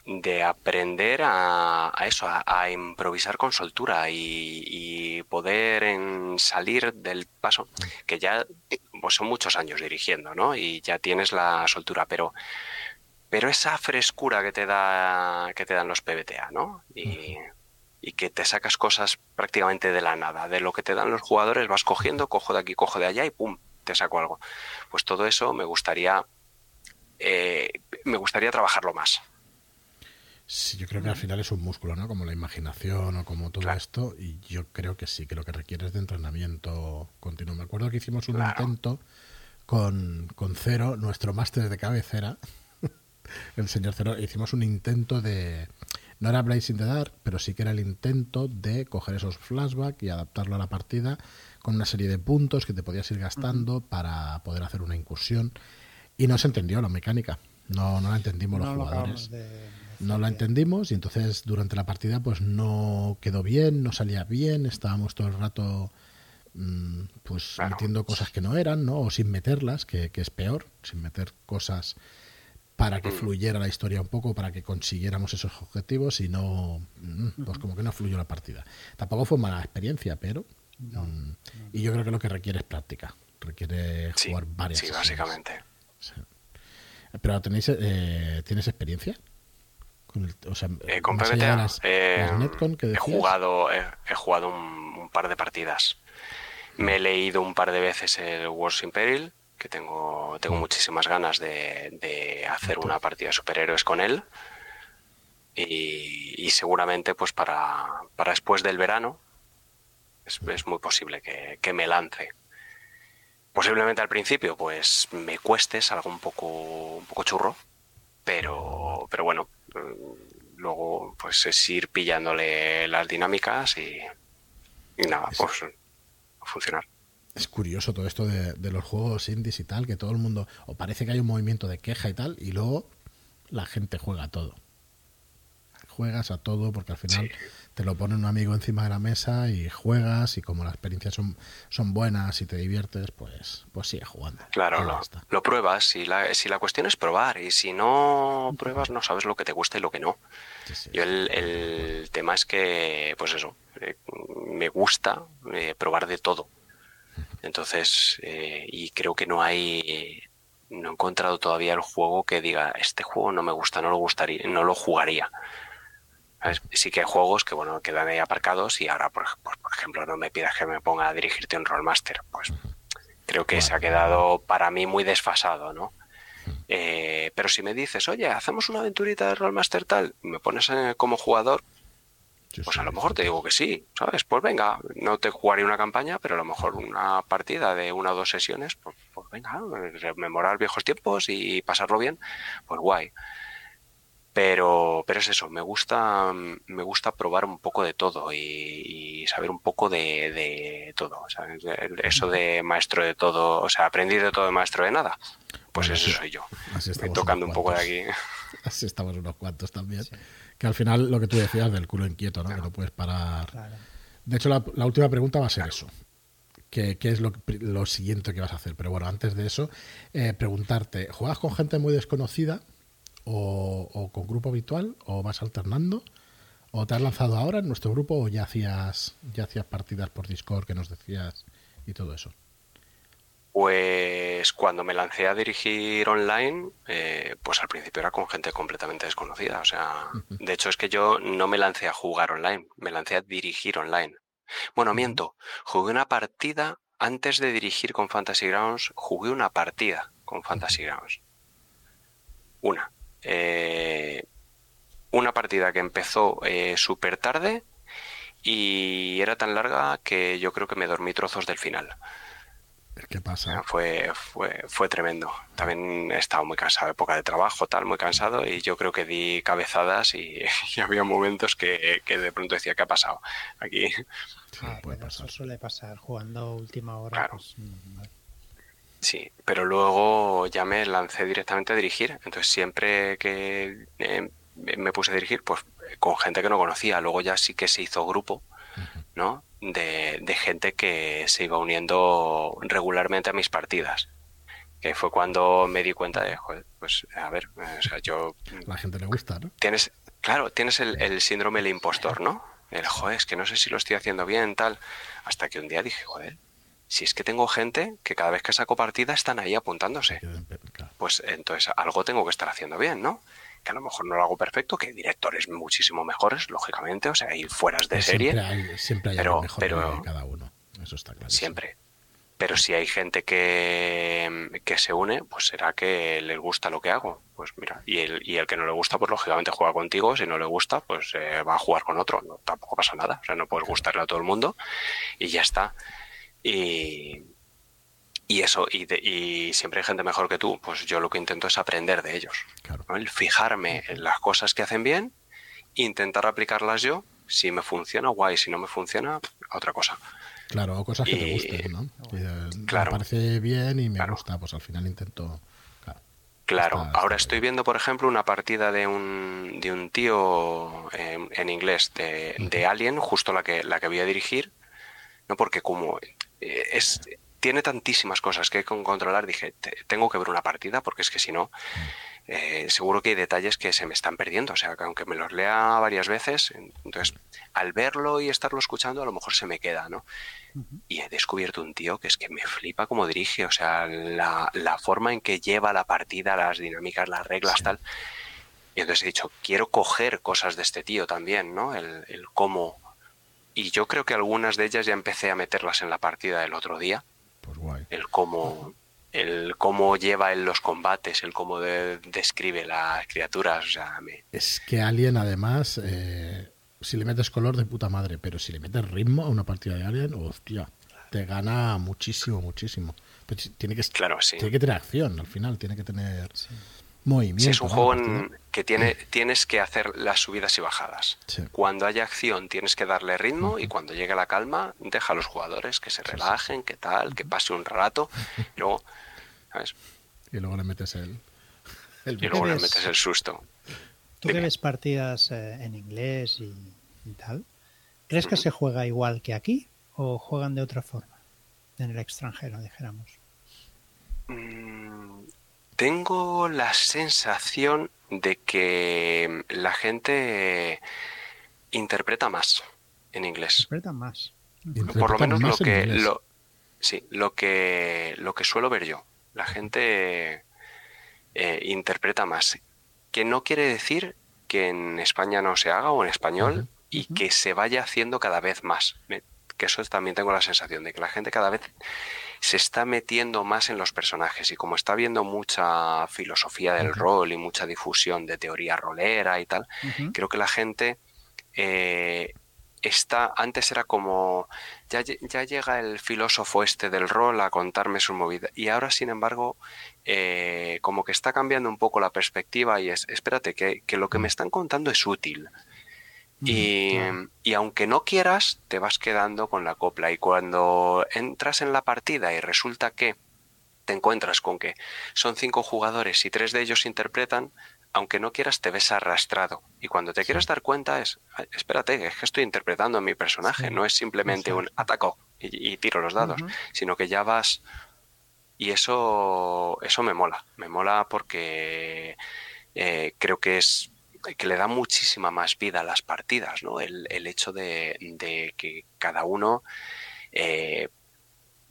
de aprender a, a eso, a, a improvisar con soltura y, y poder en salir del paso, que ya pues son muchos años dirigiendo, ¿no? Y ya tienes la soltura, pero pero esa frescura que te da que te dan los P B T A, ¿no? Y y que te sacas cosas prácticamente de la nada. De lo que te dan los jugadores vas cogiendo, cojo de aquí, cojo de allá y ¡pum!, te saco algo. Pues todo eso me gustaría eh, me gustaría trabajarlo más. Sí, yo creo que al final es un músculo, ¿no? Como la imaginación o como todo claro. esto, y yo creo que sí, que lo que requiere es de entrenamiento continuo. Me acuerdo que hicimos un claro. intento con, con Cero, nuestro máster de cabecera, el señor Cero, hicimos un intento de... No era Blazing the Dark, pero sí que era el intento de coger esos flashbacks y adaptarlo a la partida con una serie de puntos que te podías ir gastando uh-huh. para poder hacer una incursión. Y no se entendió la mecánica. No, no la entendimos no los lo jugadores. De... No la entendimos y entonces durante la partida pues no quedó bien, no salía bien, estábamos todo el rato pues claro. metiendo cosas que no eran, ¿no? O sin meterlas, que, que es peor, sin meter cosas... para que fluyera la historia un poco, para que consiguiéramos esos objetivos y no, pues como que no fluyó la partida. Tampoco fue mala experiencia, pero... No, um, no. Y yo creo que lo que requiere es práctica. Requiere sí, jugar varias sí, sesiones. Básicamente. Sí. Pero tenéis, eh, ¿tienes experiencia? Con, el, o sea, eh, con P B T A. Las, eh, las Netcon que he jugado, eh, he jugado un, un par de partidas. Me he leído un par de veces el Wars in Peril, que tengo tengo muchísimas ganas de, de hacer una partida de superhéroes con él y, y seguramente pues para, para después del verano es, es muy posible que, que me lance. Posiblemente al principio pues me cueste, es algo un poco un poco churro, pero pero bueno, luego pues es ir pillándole las dinámicas y, y nada, pues a funcionar. Es curioso todo esto de, de los juegos indies y tal, que todo el mundo, o parece que hay un movimiento de queja y tal, y luego la gente juega a todo. Juegas a todo porque al final sí. te lo pone un amigo encima de la mesa y juegas, y como las experiencias son, son buenas y te diviertes, pues, pues sigue jugando. Claro, lo, lo pruebas, y la, si la cuestión es probar, y si no pruebas no sabes lo que te gusta y lo que no. Sí, sí, Yo el, el tema es que, pues eso, eh, me gusta eh, probar de todo. Entonces, eh, y creo que no hay, no he encontrado todavía el juego que diga, este juego no me gusta, no lo gustaría, no lo jugaría. ¿Sabes? Sí que hay juegos que, bueno, quedan ahí aparcados y ahora, por, por, por ejemplo, no me pidas que me ponga a dirigirte un Role Master. Pues creo que se ha quedado para mí muy desfasado, ¿no? Eh, pero si me dices, oye, hacemos una aventurita de Role Master tal, me pones eh, como jugador... Pues a lo mejor te digo que sí, ¿sabes? Pues venga, no te jugaría una campaña, pero a lo mejor una partida de una o dos sesiones, pues, pues venga, rememorar viejos tiempos y pasarlo bien, pues guay. Pero, pero es eso, me gusta, me gusta probar un poco de todo y, y saber un poco de, de todo. ¿Sabes? Eso de maestro de todo, o sea, aprendí de todo de maestro de nada. Pues bueno, eso sí. soy yo. Así estamos tocando un poco de aquí. Así estamos unos cuantos también. Sí. Que al final lo que tú decías del culo inquieto, ¿no? Claro. Que no puedes parar. Claro. De hecho, la, la última pregunta va a ser claro. eso. ¿Qué, qué es lo, lo siguiente que vas a hacer? Pero bueno, antes de eso, eh, preguntarte, ¿juegas con gente muy desconocida o, o con grupo habitual o vas alternando? ¿O te has lanzado ahora en nuestro grupo o ya hacías, ya hacías partidas por Discord que nos decías y todo eso? Pues cuando me lancé a dirigir online, eh, pues al principio era con gente completamente desconocida. O sea, de hecho es que yo no me lancé a jugar online, me lancé a dirigir online. Bueno, miento, jugué una partida antes de dirigir con Fantasy Grounds, jugué una partida con Fantasy Grounds. Una. Eh, una partida que empezó eh, súper tarde y era tan larga que yo creo que me dormí trozos del final. ¿Qué pasa? Fue, fue, fue tremendo. También he estado muy cansado, época de trabajo, tal, muy cansado, y yo creo que di cabezadas y, y había momentos que, que de pronto decía, ¿qué ha pasado aquí? Sí, ah, puede pasar. Eso suele pasar jugando última hora. Claro. Pues, vale. Sí, pero luego ya me lancé directamente a dirigir. Entonces siempre que eh, me puse a dirigir, pues con gente que no conocía. Luego ya sí que se hizo grupo, uh-huh. ¿no? De, de gente que se iba uniendo regularmente a mis partidas, que fue cuando me di cuenta de, joder, pues a ver, o sea, yo... La gente le gusta, ¿no? Tienes, claro, tienes el, el síndrome del impostor, ¿no? El, joder, es que no sé si lo estoy haciendo bien, tal, hasta que un día dije, joder, si es que tengo gente que cada vez que saco partida están ahí apuntándose, pues entonces algo tengo que estar haciendo bien, ¿no? que a lo mejor no lo hago perfecto, que hay directores muchísimo mejores, lógicamente, o sea, hay fueras de siempre serie. Hay, siempre hay pero, algo mejor pero, que cada uno, eso está claro. Siempre. Pero si hay gente que, que se une, pues será que les gusta lo que hago. Pues mira, y el, y el que no le gusta, pues lógicamente juega contigo. Si no le gusta, pues eh, va a jugar con otro. No, tampoco pasa nada. O sea, no puedes gustarle a todo el mundo y ya está. Y, y eso, y, de, y siempre hay gente mejor que tú. Pues yo lo que intento es aprender de ellos. Claro. ¿No? El fijarme en las cosas que hacen bien, intentar aplicarlas yo. Si me funciona, guay. Si no me funciona, otra cosa. Claro, o cosas que y, te gusten, ¿no? Eh, claro, me parece bien y me claro. gusta, pues al final intento... Claro, claro. Está, está ahora estoy bien. viendo, por ejemplo, una partida de un de un tío en, en inglés de, uh-huh. de Alien, justo la que la que voy a dirigir, no porque como es uh-huh. tiene tantísimas cosas que hay que controlar, dije, te, tengo que ver una partida porque es que si no, uh-huh. eh, seguro que hay detalles que se me están perdiendo, o sea, que aunque me los lea varias veces, entonces al verlo y estarlo escuchando a lo mejor se me queda, ¿no? Y he descubierto un tío que es que me flipa cómo dirige, o sea, la, la forma en que lleva la partida, las dinámicas, las reglas, sí. tal. Y entonces he dicho, quiero coger cosas de este tío también, ¿no? El, el cómo... Y yo creo que algunas de ellas ya empecé a meterlas en la partida del otro día. Pues guay. El cómo, el cómo lleva en los combates, el cómo de, describe las criaturas, o sea... Me... Es que Alien, además... Eh... Si le metes color, de puta madre, pero si le metes ritmo a una partida de Alien, hostia, te gana muchísimo, muchísimo. Pero tiene que, claro, sí. tiene que tener acción al final, tiene que tener sí. movimiento. Sí, es un ¿no? juego en que tiene, tienes que hacer las subidas y bajadas. Sí. Cuando haya acción tienes que darle ritmo uh-huh. y cuando llegue la calma, deja a los jugadores que se relajen, que tal, uh-huh. que pase un rato. Y luego, ¿sabes? Y luego le metes el, el... Y luego le metes el susto. Tú que ves partidas eh, en inglés y, y tal, ¿crees que se juega igual que aquí o juegan de otra forma en el extranjero, dijéramos? Mm, tengo la sensación de que la gente interpreta más en inglés. Interpreta más. ¿Interpreta Por lo menos lo que lo, sí, lo que lo que suelo ver yo. La gente eh, interpreta más. Que no quiere decir que en España no se haga, o en español, uh-huh. y uh-huh. que se vaya haciendo cada vez más. Que eso también tengo la sensación de que la gente cada vez se está metiendo más en los personajes. Y como está habiendo mucha filosofía del uh-huh. rol y mucha difusión de teoría rolera y tal, uh-huh. creo que la gente eh, está... Antes era como... Ya, ya llega el filósofo este del rol a contarme sus movidas. Y ahora, sin embargo... Eh, como que está cambiando un poco la perspectiva y es, espérate, que, que lo que me están contando es útil y, mm. y aunque no quieras te vas quedando con la copla, y cuando entras en la partida y resulta que te encuentras con que son cinco jugadores y tres de ellos interpretan, aunque no quieras te ves arrastrado, y cuando te sí. quieres dar cuenta es, espérate, es que estoy interpretando a mi personaje, sí. no es simplemente sí. un ataco y, y tiro los dados, uh-huh. sino que ya vas... Y eso, eso me mola, me mola porque eh, creo que es que le da muchísima más vida a las partidas, ¿no? El, el hecho de, de que cada uno eh,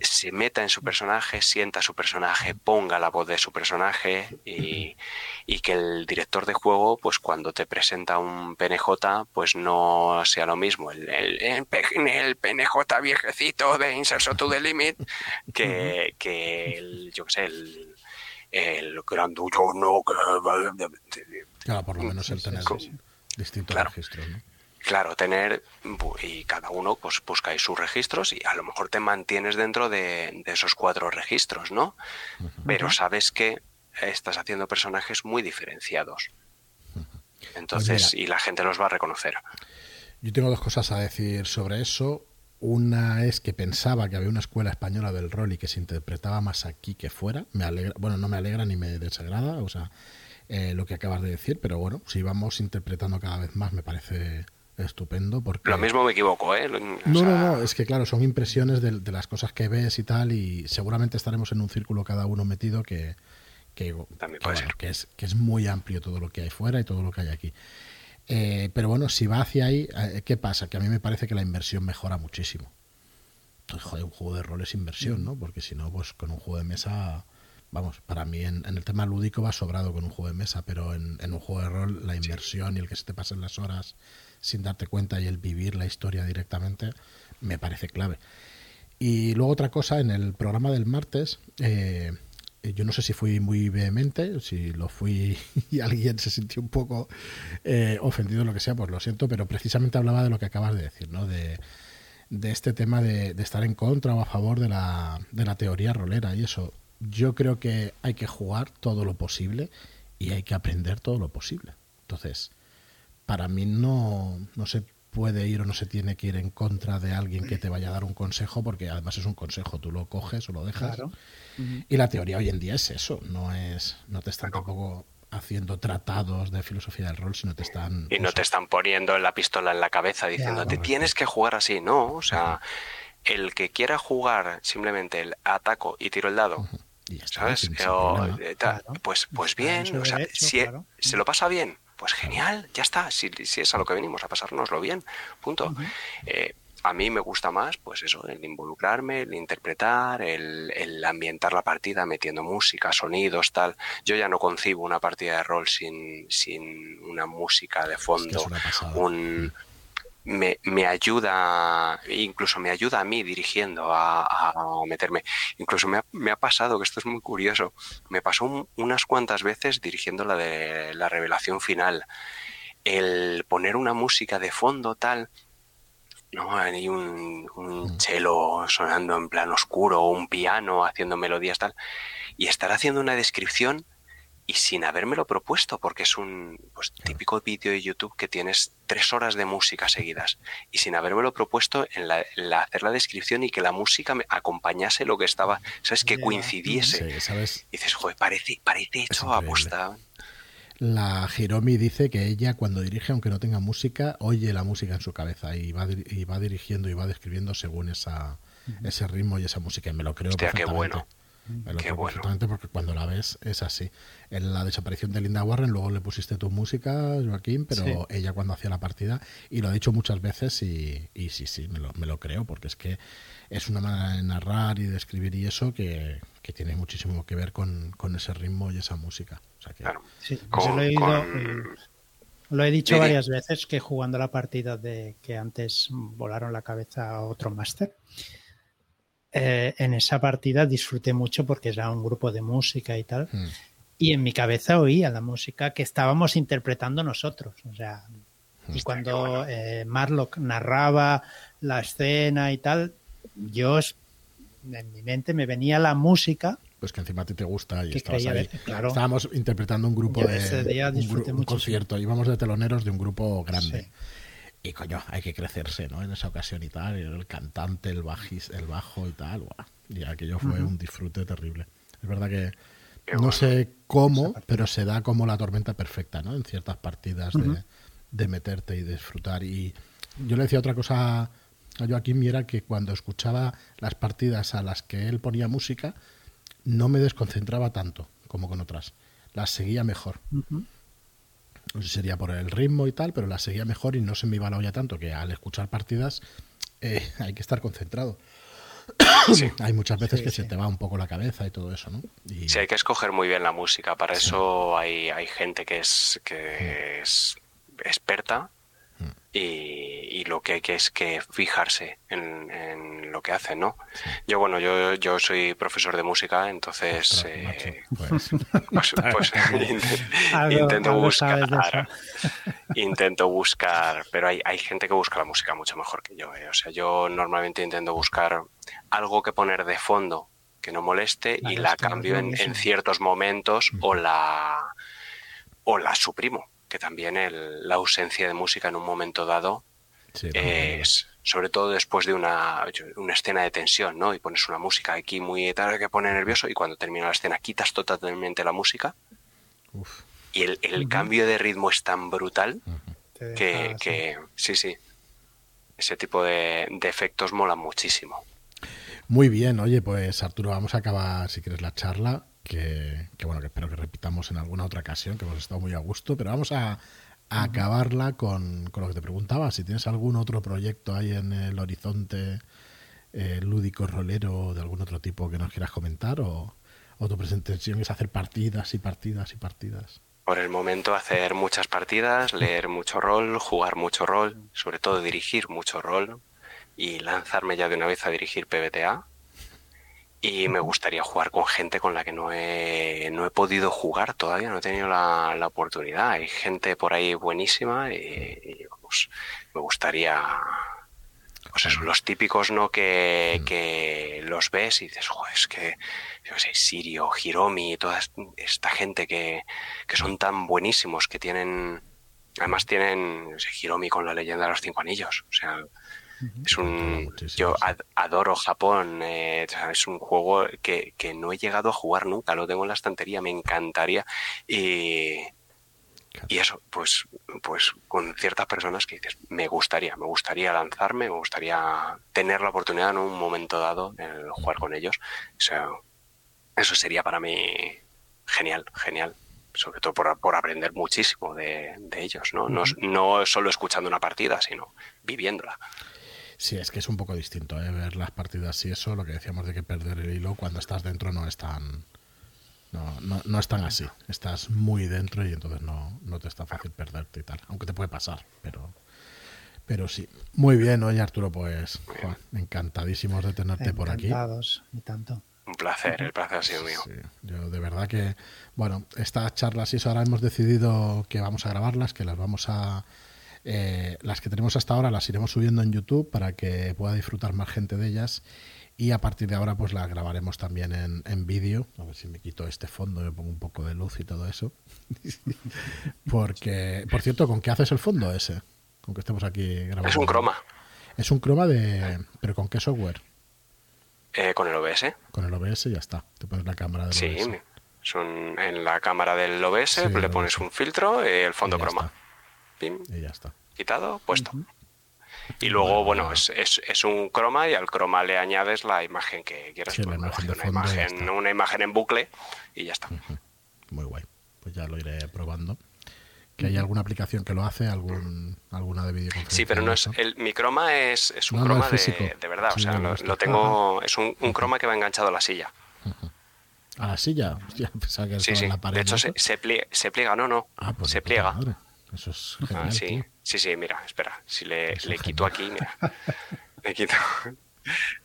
se meta en su personaje, sienta a su personaje, ponga la voz de su personaje y, y que el director de juego, pues cuando te presenta un P N J, pues no sea lo mismo el, el, el, el P N J viejecito de Inserso to the Limit que, que el, yo qué sé, el, el grandullo, no... Claro, por lo menos el tener distintos claro. registros, ¿no? Claro, tener, y cada uno pues buscáis sus registros y a lo mejor te mantienes dentro de, de esos cuatro registros, ¿no? Uh-huh. Pero sabes que estás haciendo personajes muy diferenciados. Uh-huh. Entonces, pues mira, y la gente los va a reconocer. Yo tengo dos cosas a decir sobre eso. Una es que pensaba que había una escuela española del rol y que se interpretaba más aquí que fuera. Me alegra, bueno, no me alegra ni me desagrada, o sea, eh, lo que acabas de decir, pero bueno, si vamos interpretando cada vez más, me parece... estupendo porque... Lo mismo me equivoco, ¿eh? O sea... No, no, no, es que claro, son impresiones de, de las cosas que ves y tal, y seguramente estaremos en un círculo cada uno metido que, que, También que, puede bueno, ser. que, es, que es muy amplio todo lo que hay fuera y todo lo que hay aquí. Eh, pero bueno, si va hacia ahí, ¿qué pasa? Que a mí me parece que la inversión mejora muchísimo. Entonces, joder, un juego de rol es inversión, ¿no? Porque si no, pues con un juego de mesa vamos, para mí en, en el tema lúdico va sobrado con un juego de mesa, pero en, en un juego de rol la inversión sí. y el que se te pasen las horas sin darte cuenta y el vivir la historia directamente me parece clave. Y luego otra cosa, en el programa del martes, eh, yo no sé si fui muy vehemente, si lo fui y alguien se sintió un poco eh, ofendido o lo que sea, pues lo siento, pero precisamente hablaba de lo que acabas de decir, ¿no? De, de este tema de, de estar en contra o a favor de la, de la teoría rolera y eso. Yo creo que hay que jugar todo lo posible y hay que aprender todo lo posible. Entonces, para mí no, no se puede ir o no se tiene que ir en contra de alguien que te vaya a dar un consejo, porque además es un consejo, tú lo coges o lo dejas. Claro. Uh-huh. Y la teoría hoy en día es eso, no es, no te están tampoco haciendo tratados de filosofía del rol, sino te están... Y no o sea, te están poniendo la pistola en la cabeza diciendo, te tienes que jugar así, ¿no? O sea, uh-huh. el que quiera jugar simplemente el ataco y tiro el dado... Uh-huh. Está, ¿sabes? O, ta, pues, pues bien, o sea, hecho, si claro. se lo pasa bien, pues genial, ya está, si, si es a lo que venimos, a pasárnoslo bien, punto. Uh-huh. Eh, a mí me gusta más, pues eso, el involucrarme, el interpretar, el, el ambientar la partida metiendo música, sonidos, tal. Yo ya no concibo una partida de rol sin, sin una música de fondo, es que un... Uh-huh. Me, me ayuda, incluso me ayuda a mí dirigiendo a, a meterme. Incluso me ha, me ha pasado, que esto es muy curioso, me pasó un, unas cuantas veces dirigiendo la de la revelación final. El poner una música de fondo tal, ¿no? Hay un, un cello sonando en plan oscuro, un piano haciendo melodías tal, y estar haciendo una descripción y sin habérmelo propuesto, porque es un pues, típico vídeo de YouTube que tienes tres horas de música seguidas. Y sin habérmelo propuesto, en la, en la hacer la descripción y que la música me acompañase lo que estaba, ¿sabes? Que yeah. coincidiese. Sí, ¿sabes? Y dices, joder, parece, parece hecho a posta. La Hiromi dice que ella, cuando dirige, aunque no tenga música, oye la música en su cabeza y va, y va dirigiendo y va describiendo según esa, uh-huh. ese ritmo y esa música. Y me lo creo. Hostia, perfectamente. Qué bueno. Me lo Qué bueno. Exactamente, porque cuando la ves es así. En la desaparición de Linda Warren luego le pusiste tu música, Joaquín, pero sí. ella cuando hacía la partida, y lo ha dicho muchas veces, y, y sí, sí, me lo, me lo creo, porque es que es una manera de narrar y de escribir y eso que, que tiene muchísimo que ver con, con ese ritmo y esa música. O sea que, claro. Sí, con, yo lo he, ido, con... lo he dicho ¿Diri? varias veces que jugando la partida de que antes volaron la cabeza a otro máster, Eh, en esa partida disfruté mucho porque era un grupo de música y tal, mm. y en mi cabeza oía la música que estábamos interpretando nosotros, o sea, mm. y cuando bueno. eh, Marlock narraba la escena y tal, yo en mi mente me venía la música. Pues que encima a ti te gusta y estabas ahí. Veces, claro. Estábamos interpretando un grupo de, de un, gru- un concierto, íbamos de teloneros de un grupo grande. Sí. Y coño, hay que crecerse, ¿no? En esa ocasión y tal, el cantante, el bajis, el bajo y tal, guau. Y aquello fue uh-huh. un disfrute terrible. Es verdad que no sé cómo, pero se da como la tormenta perfecta, ¿no? En ciertas partidas uh-huh. de, de meterte y disfrutar. Y yo le decía otra cosa a Joaquín, y era que cuando escuchaba las partidas a las que él ponía música, no me desconcentraba tanto como con otras. Las seguía mejor. Uh-huh. No sé si sería por el ritmo y tal, pero la seguía mejor y no se me iba la olla tanto, que al escuchar partidas eh, hay que estar concentrado. Sí. Hay muchas veces sí, que sí. se te va un poco la cabeza y todo eso, ¿no? Y... Sí, hay que escoger muy bien la música. Para sí. eso hay, hay gente que es, que sí. es experta sí. y, y lo que hay que es que fijarse en, en lo que hace, ¿no? Sí. Yo, bueno, yo, yo soy profesor de música, entonces... Ostras, eh, macho, pues... Pues, pues, Algo, intento buscar intento buscar pero hay, hay gente que busca la música mucho mejor que yo, ¿eh? O sea, yo normalmente intento buscar algo que poner de fondo que no moleste claro, y la cambio en, en ciertos momentos uh-huh. o la o la suprimo, que también el, la ausencia de música en un momento dado sí, es claro. sobre todo después de una, una escena de tensión, ¿no? Y pones una música aquí muy tal que pone nervioso y cuando termina la escena quitas totalmente la música. Uf. Y el, el uh-huh. cambio de ritmo es tan brutal uh-huh. que, deja, que sí. sí, sí, ese tipo de, de efectos mola muchísimo. Muy bien, oye, pues Arturo, vamos a acabar, si quieres, la charla, que, que bueno, que espero que repitamos en alguna otra ocasión, que hemos estado muy a gusto, pero vamos a, a acabarla con, con lo que te preguntaba, si tienes algún otro proyecto ahí en el horizonte eh, lúdico, rolero, de algún otro tipo que nos quieras comentar o... autopresentación es hacer partidas y partidas y partidas. Por el momento hacer muchas partidas, leer mucho rol, jugar mucho rol, sobre todo dirigir mucho rol y lanzarme ya de una vez a dirigir P B T A. Y me gustaría jugar con gente con la que no he, no he podido jugar todavía, no he tenido la, la oportunidad. Hay gente por ahí buenísima y, y pues, me gustaría... Pues eso, los típicos, ¿no? Que, que los ves y dices, joder, es que, yo qué sé, Sirio, Hiromi, toda esta gente que, que son tan buenísimos, que tienen, además tienen, no sé, Hiromi con la leyenda de los cinco anillos, o sea... Es un, yo adoro Japón, eh, es un juego que, que no he llegado a jugar nunca, lo tengo en la estantería, me encantaría y, y eso, pues, pues con ciertas personas que dices, me gustaría, me gustaría lanzarme, me gustaría tener la oportunidad en un momento dado de jugar con ellos, o sea, eso sería para mí genial, genial. Sobre todo por, por aprender muchísimo de, de ellos, ¿no? No, no solo escuchando una partida, sino viviéndola. Sí, es que es un poco distinto, ¿eh? Ver las partidas y eso, lo que decíamos de que perder el hilo cuando estás dentro no es tan, no, no, no es tan así. Estás muy dentro y entonces no, no te está fácil perderte y tal. Aunque te puede pasar, pero, pero sí. Muy bien, oye, Arturo, pues Juan, encantadísimos de tenerte Encantados, por aquí. Encantados, y tanto. Un placer, el placer ha sido mío. Sí, yo de verdad que, bueno, estas charlas y eso ahora hemos decidido que vamos a grabarlas, que las vamos a... Eh, las que tenemos hasta ahora las iremos subiendo en YouTube para que pueda disfrutar más gente de ellas y a partir de ahora pues las grabaremos también en, en vídeo. A ver si me quito este fondo, me pongo un poco de luz y todo eso. Porque, por cierto, ¿con qué haces el fondo ese? Con que estemos aquí grabando. Es un croma. Es un croma de... ¿Pero con qué software? Eh, con el O B S. Con el O B S ya está. Te pones la cámara del sí, O B S. Sí, son en la cámara del O B S, sí, le pones un filtro y el fondo y croma. Pim, y ya está. Quitado, puesto. Uh-huh. Y luego, bueno, bueno es, es, es un croma y al croma le añades la imagen que quieras. Sí, la imagen de fondo, una, imagen, una imagen en bucle y ya está. Uh-huh. Muy guay. Pues ya lo iré probando. ¿Que hay alguna aplicación que lo hace? algún ¿Alguna de videoconferencia? Sí, pero no es... El, mi croma es, es un no, croma no es de, de verdad. Sí, o sea, no, lo tengo... Es un, un croma que va enganchado a la silla. Uh-huh. ¿A la silla? Hostia, pensaba que sí, sí. La pared. De hecho, se, se, plie, se pliega. No, no. Ah, pues se pliega. Madre. Eso es genial, ah, sí, tío. Sí, sí, mira, espera. Si le, le quito aquí, mira. Le quito,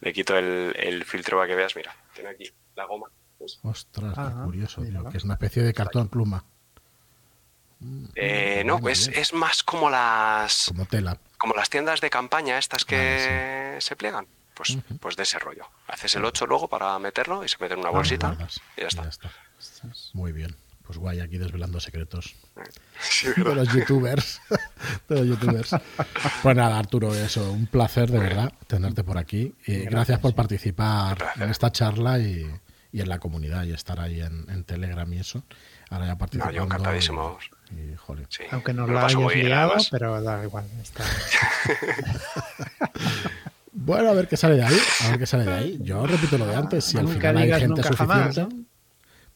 le quito el, el filtro para que veas, mira. Tiene aquí la goma. Pues. Ostras, ah, qué curioso, mira, tío. Que es una especie de cartón pluma. Eh, no, es, es más como las... Como tela. Como las tiendas de campaña estas que ah, sí. se pliegan. Pues, uh-huh. pues de ese rollo. Haces el ocho luego para meterlo y se mete en una ah, bolsita guardas, y ya está. Ya está. Muy bien. Pues guay, aquí desvelando secretos sí, de los youtubers. De los youtubers. Pues nada, Arturo, eso, un placer de verdad tenerte por aquí. Y gracias, gracias por participar gracias. en esta charla y, y en la comunidad y estar ahí en, en Telegram y eso. Ahora ya participando. No, yo encantadísimo. Y, y, joder. Sí. Aunque nos lo hayas liado, pero da igual. Está... Bueno, a ver qué sale de ahí. A ver qué sale de ahí. Yo repito lo de antes. Si ah, al nunca final digas, hay gente suficiente... Jamás.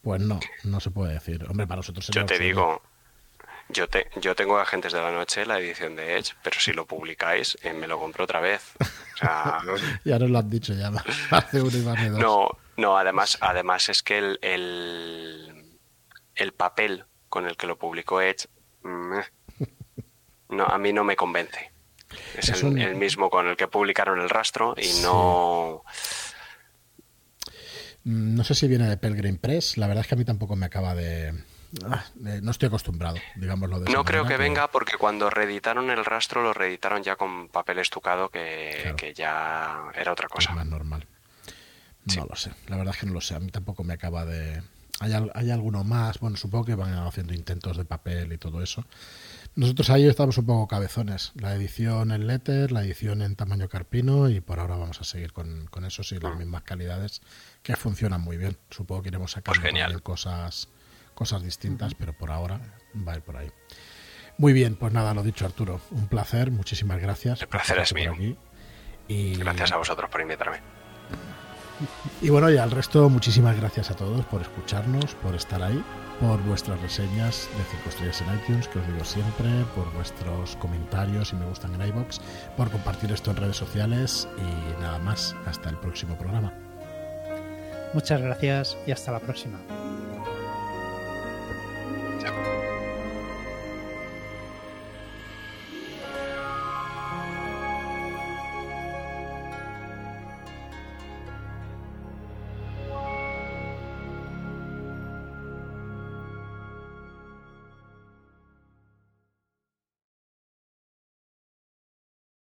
Pues no, no se puede decir. Hombre, para nosotros... Yo te digo, yo te, yo tengo Agentes de la Noche, la edición de Edge, pero si lo publicáis, eh, me lo compro otra vez. O sea, ya nos lo han dicho ya, hace uno y más de dos. No, no, además, además es que el, el, el papel con el que lo publicó Edge, meh, no, a mí no me convence. Es, es el, un... el mismo con el que publicaron El Rastro y sí. no... No sé si viene de Pelgrim Press, la verdad es que a mí tampoco me acaba de... Ah, de no estoy acostumbrado, digámoslo de esa No creo manera, que pero... venga porque cuando reeditaron El Rastro lo reeditaron ya con papel estucado que, claro. que ya era otra cosa. Es más normal. No sí. lo sé, la verdad es que no lo sé, a mí tampoco me acaba de... Hay, hay alguno más, bueno, supongo que van haciendo intentos de papel y todo eso. Nosotros ahí estamos un poco cabezones, la edición en letter, la edición en tamaño carpino y por ahora vamos a seguir con, con eso, sí, las mismas calidades que funcionan muy bien. Supongo que iremos sacando pues cosas, cosas distintas, pero por ahora va a ir por ahí. Muy bien, pues nada, lo dicho, Arturo, un placer, muchísimas gracias. El placer es mío. Aquí. Y... Gracias a vosotros por invitarme. Y bueno, y al resto, muchísimas gracias a todos por escucharnos, por estar ahí, por vuestras reseñas de cinco estrellas en iTunes, que os digo siempre, por vuestros comentarios y me gustan en iVoox, por compartir esto en redes sociales y nada más. Hasta el próximo programa. Muchas gracias y hasta la próxima.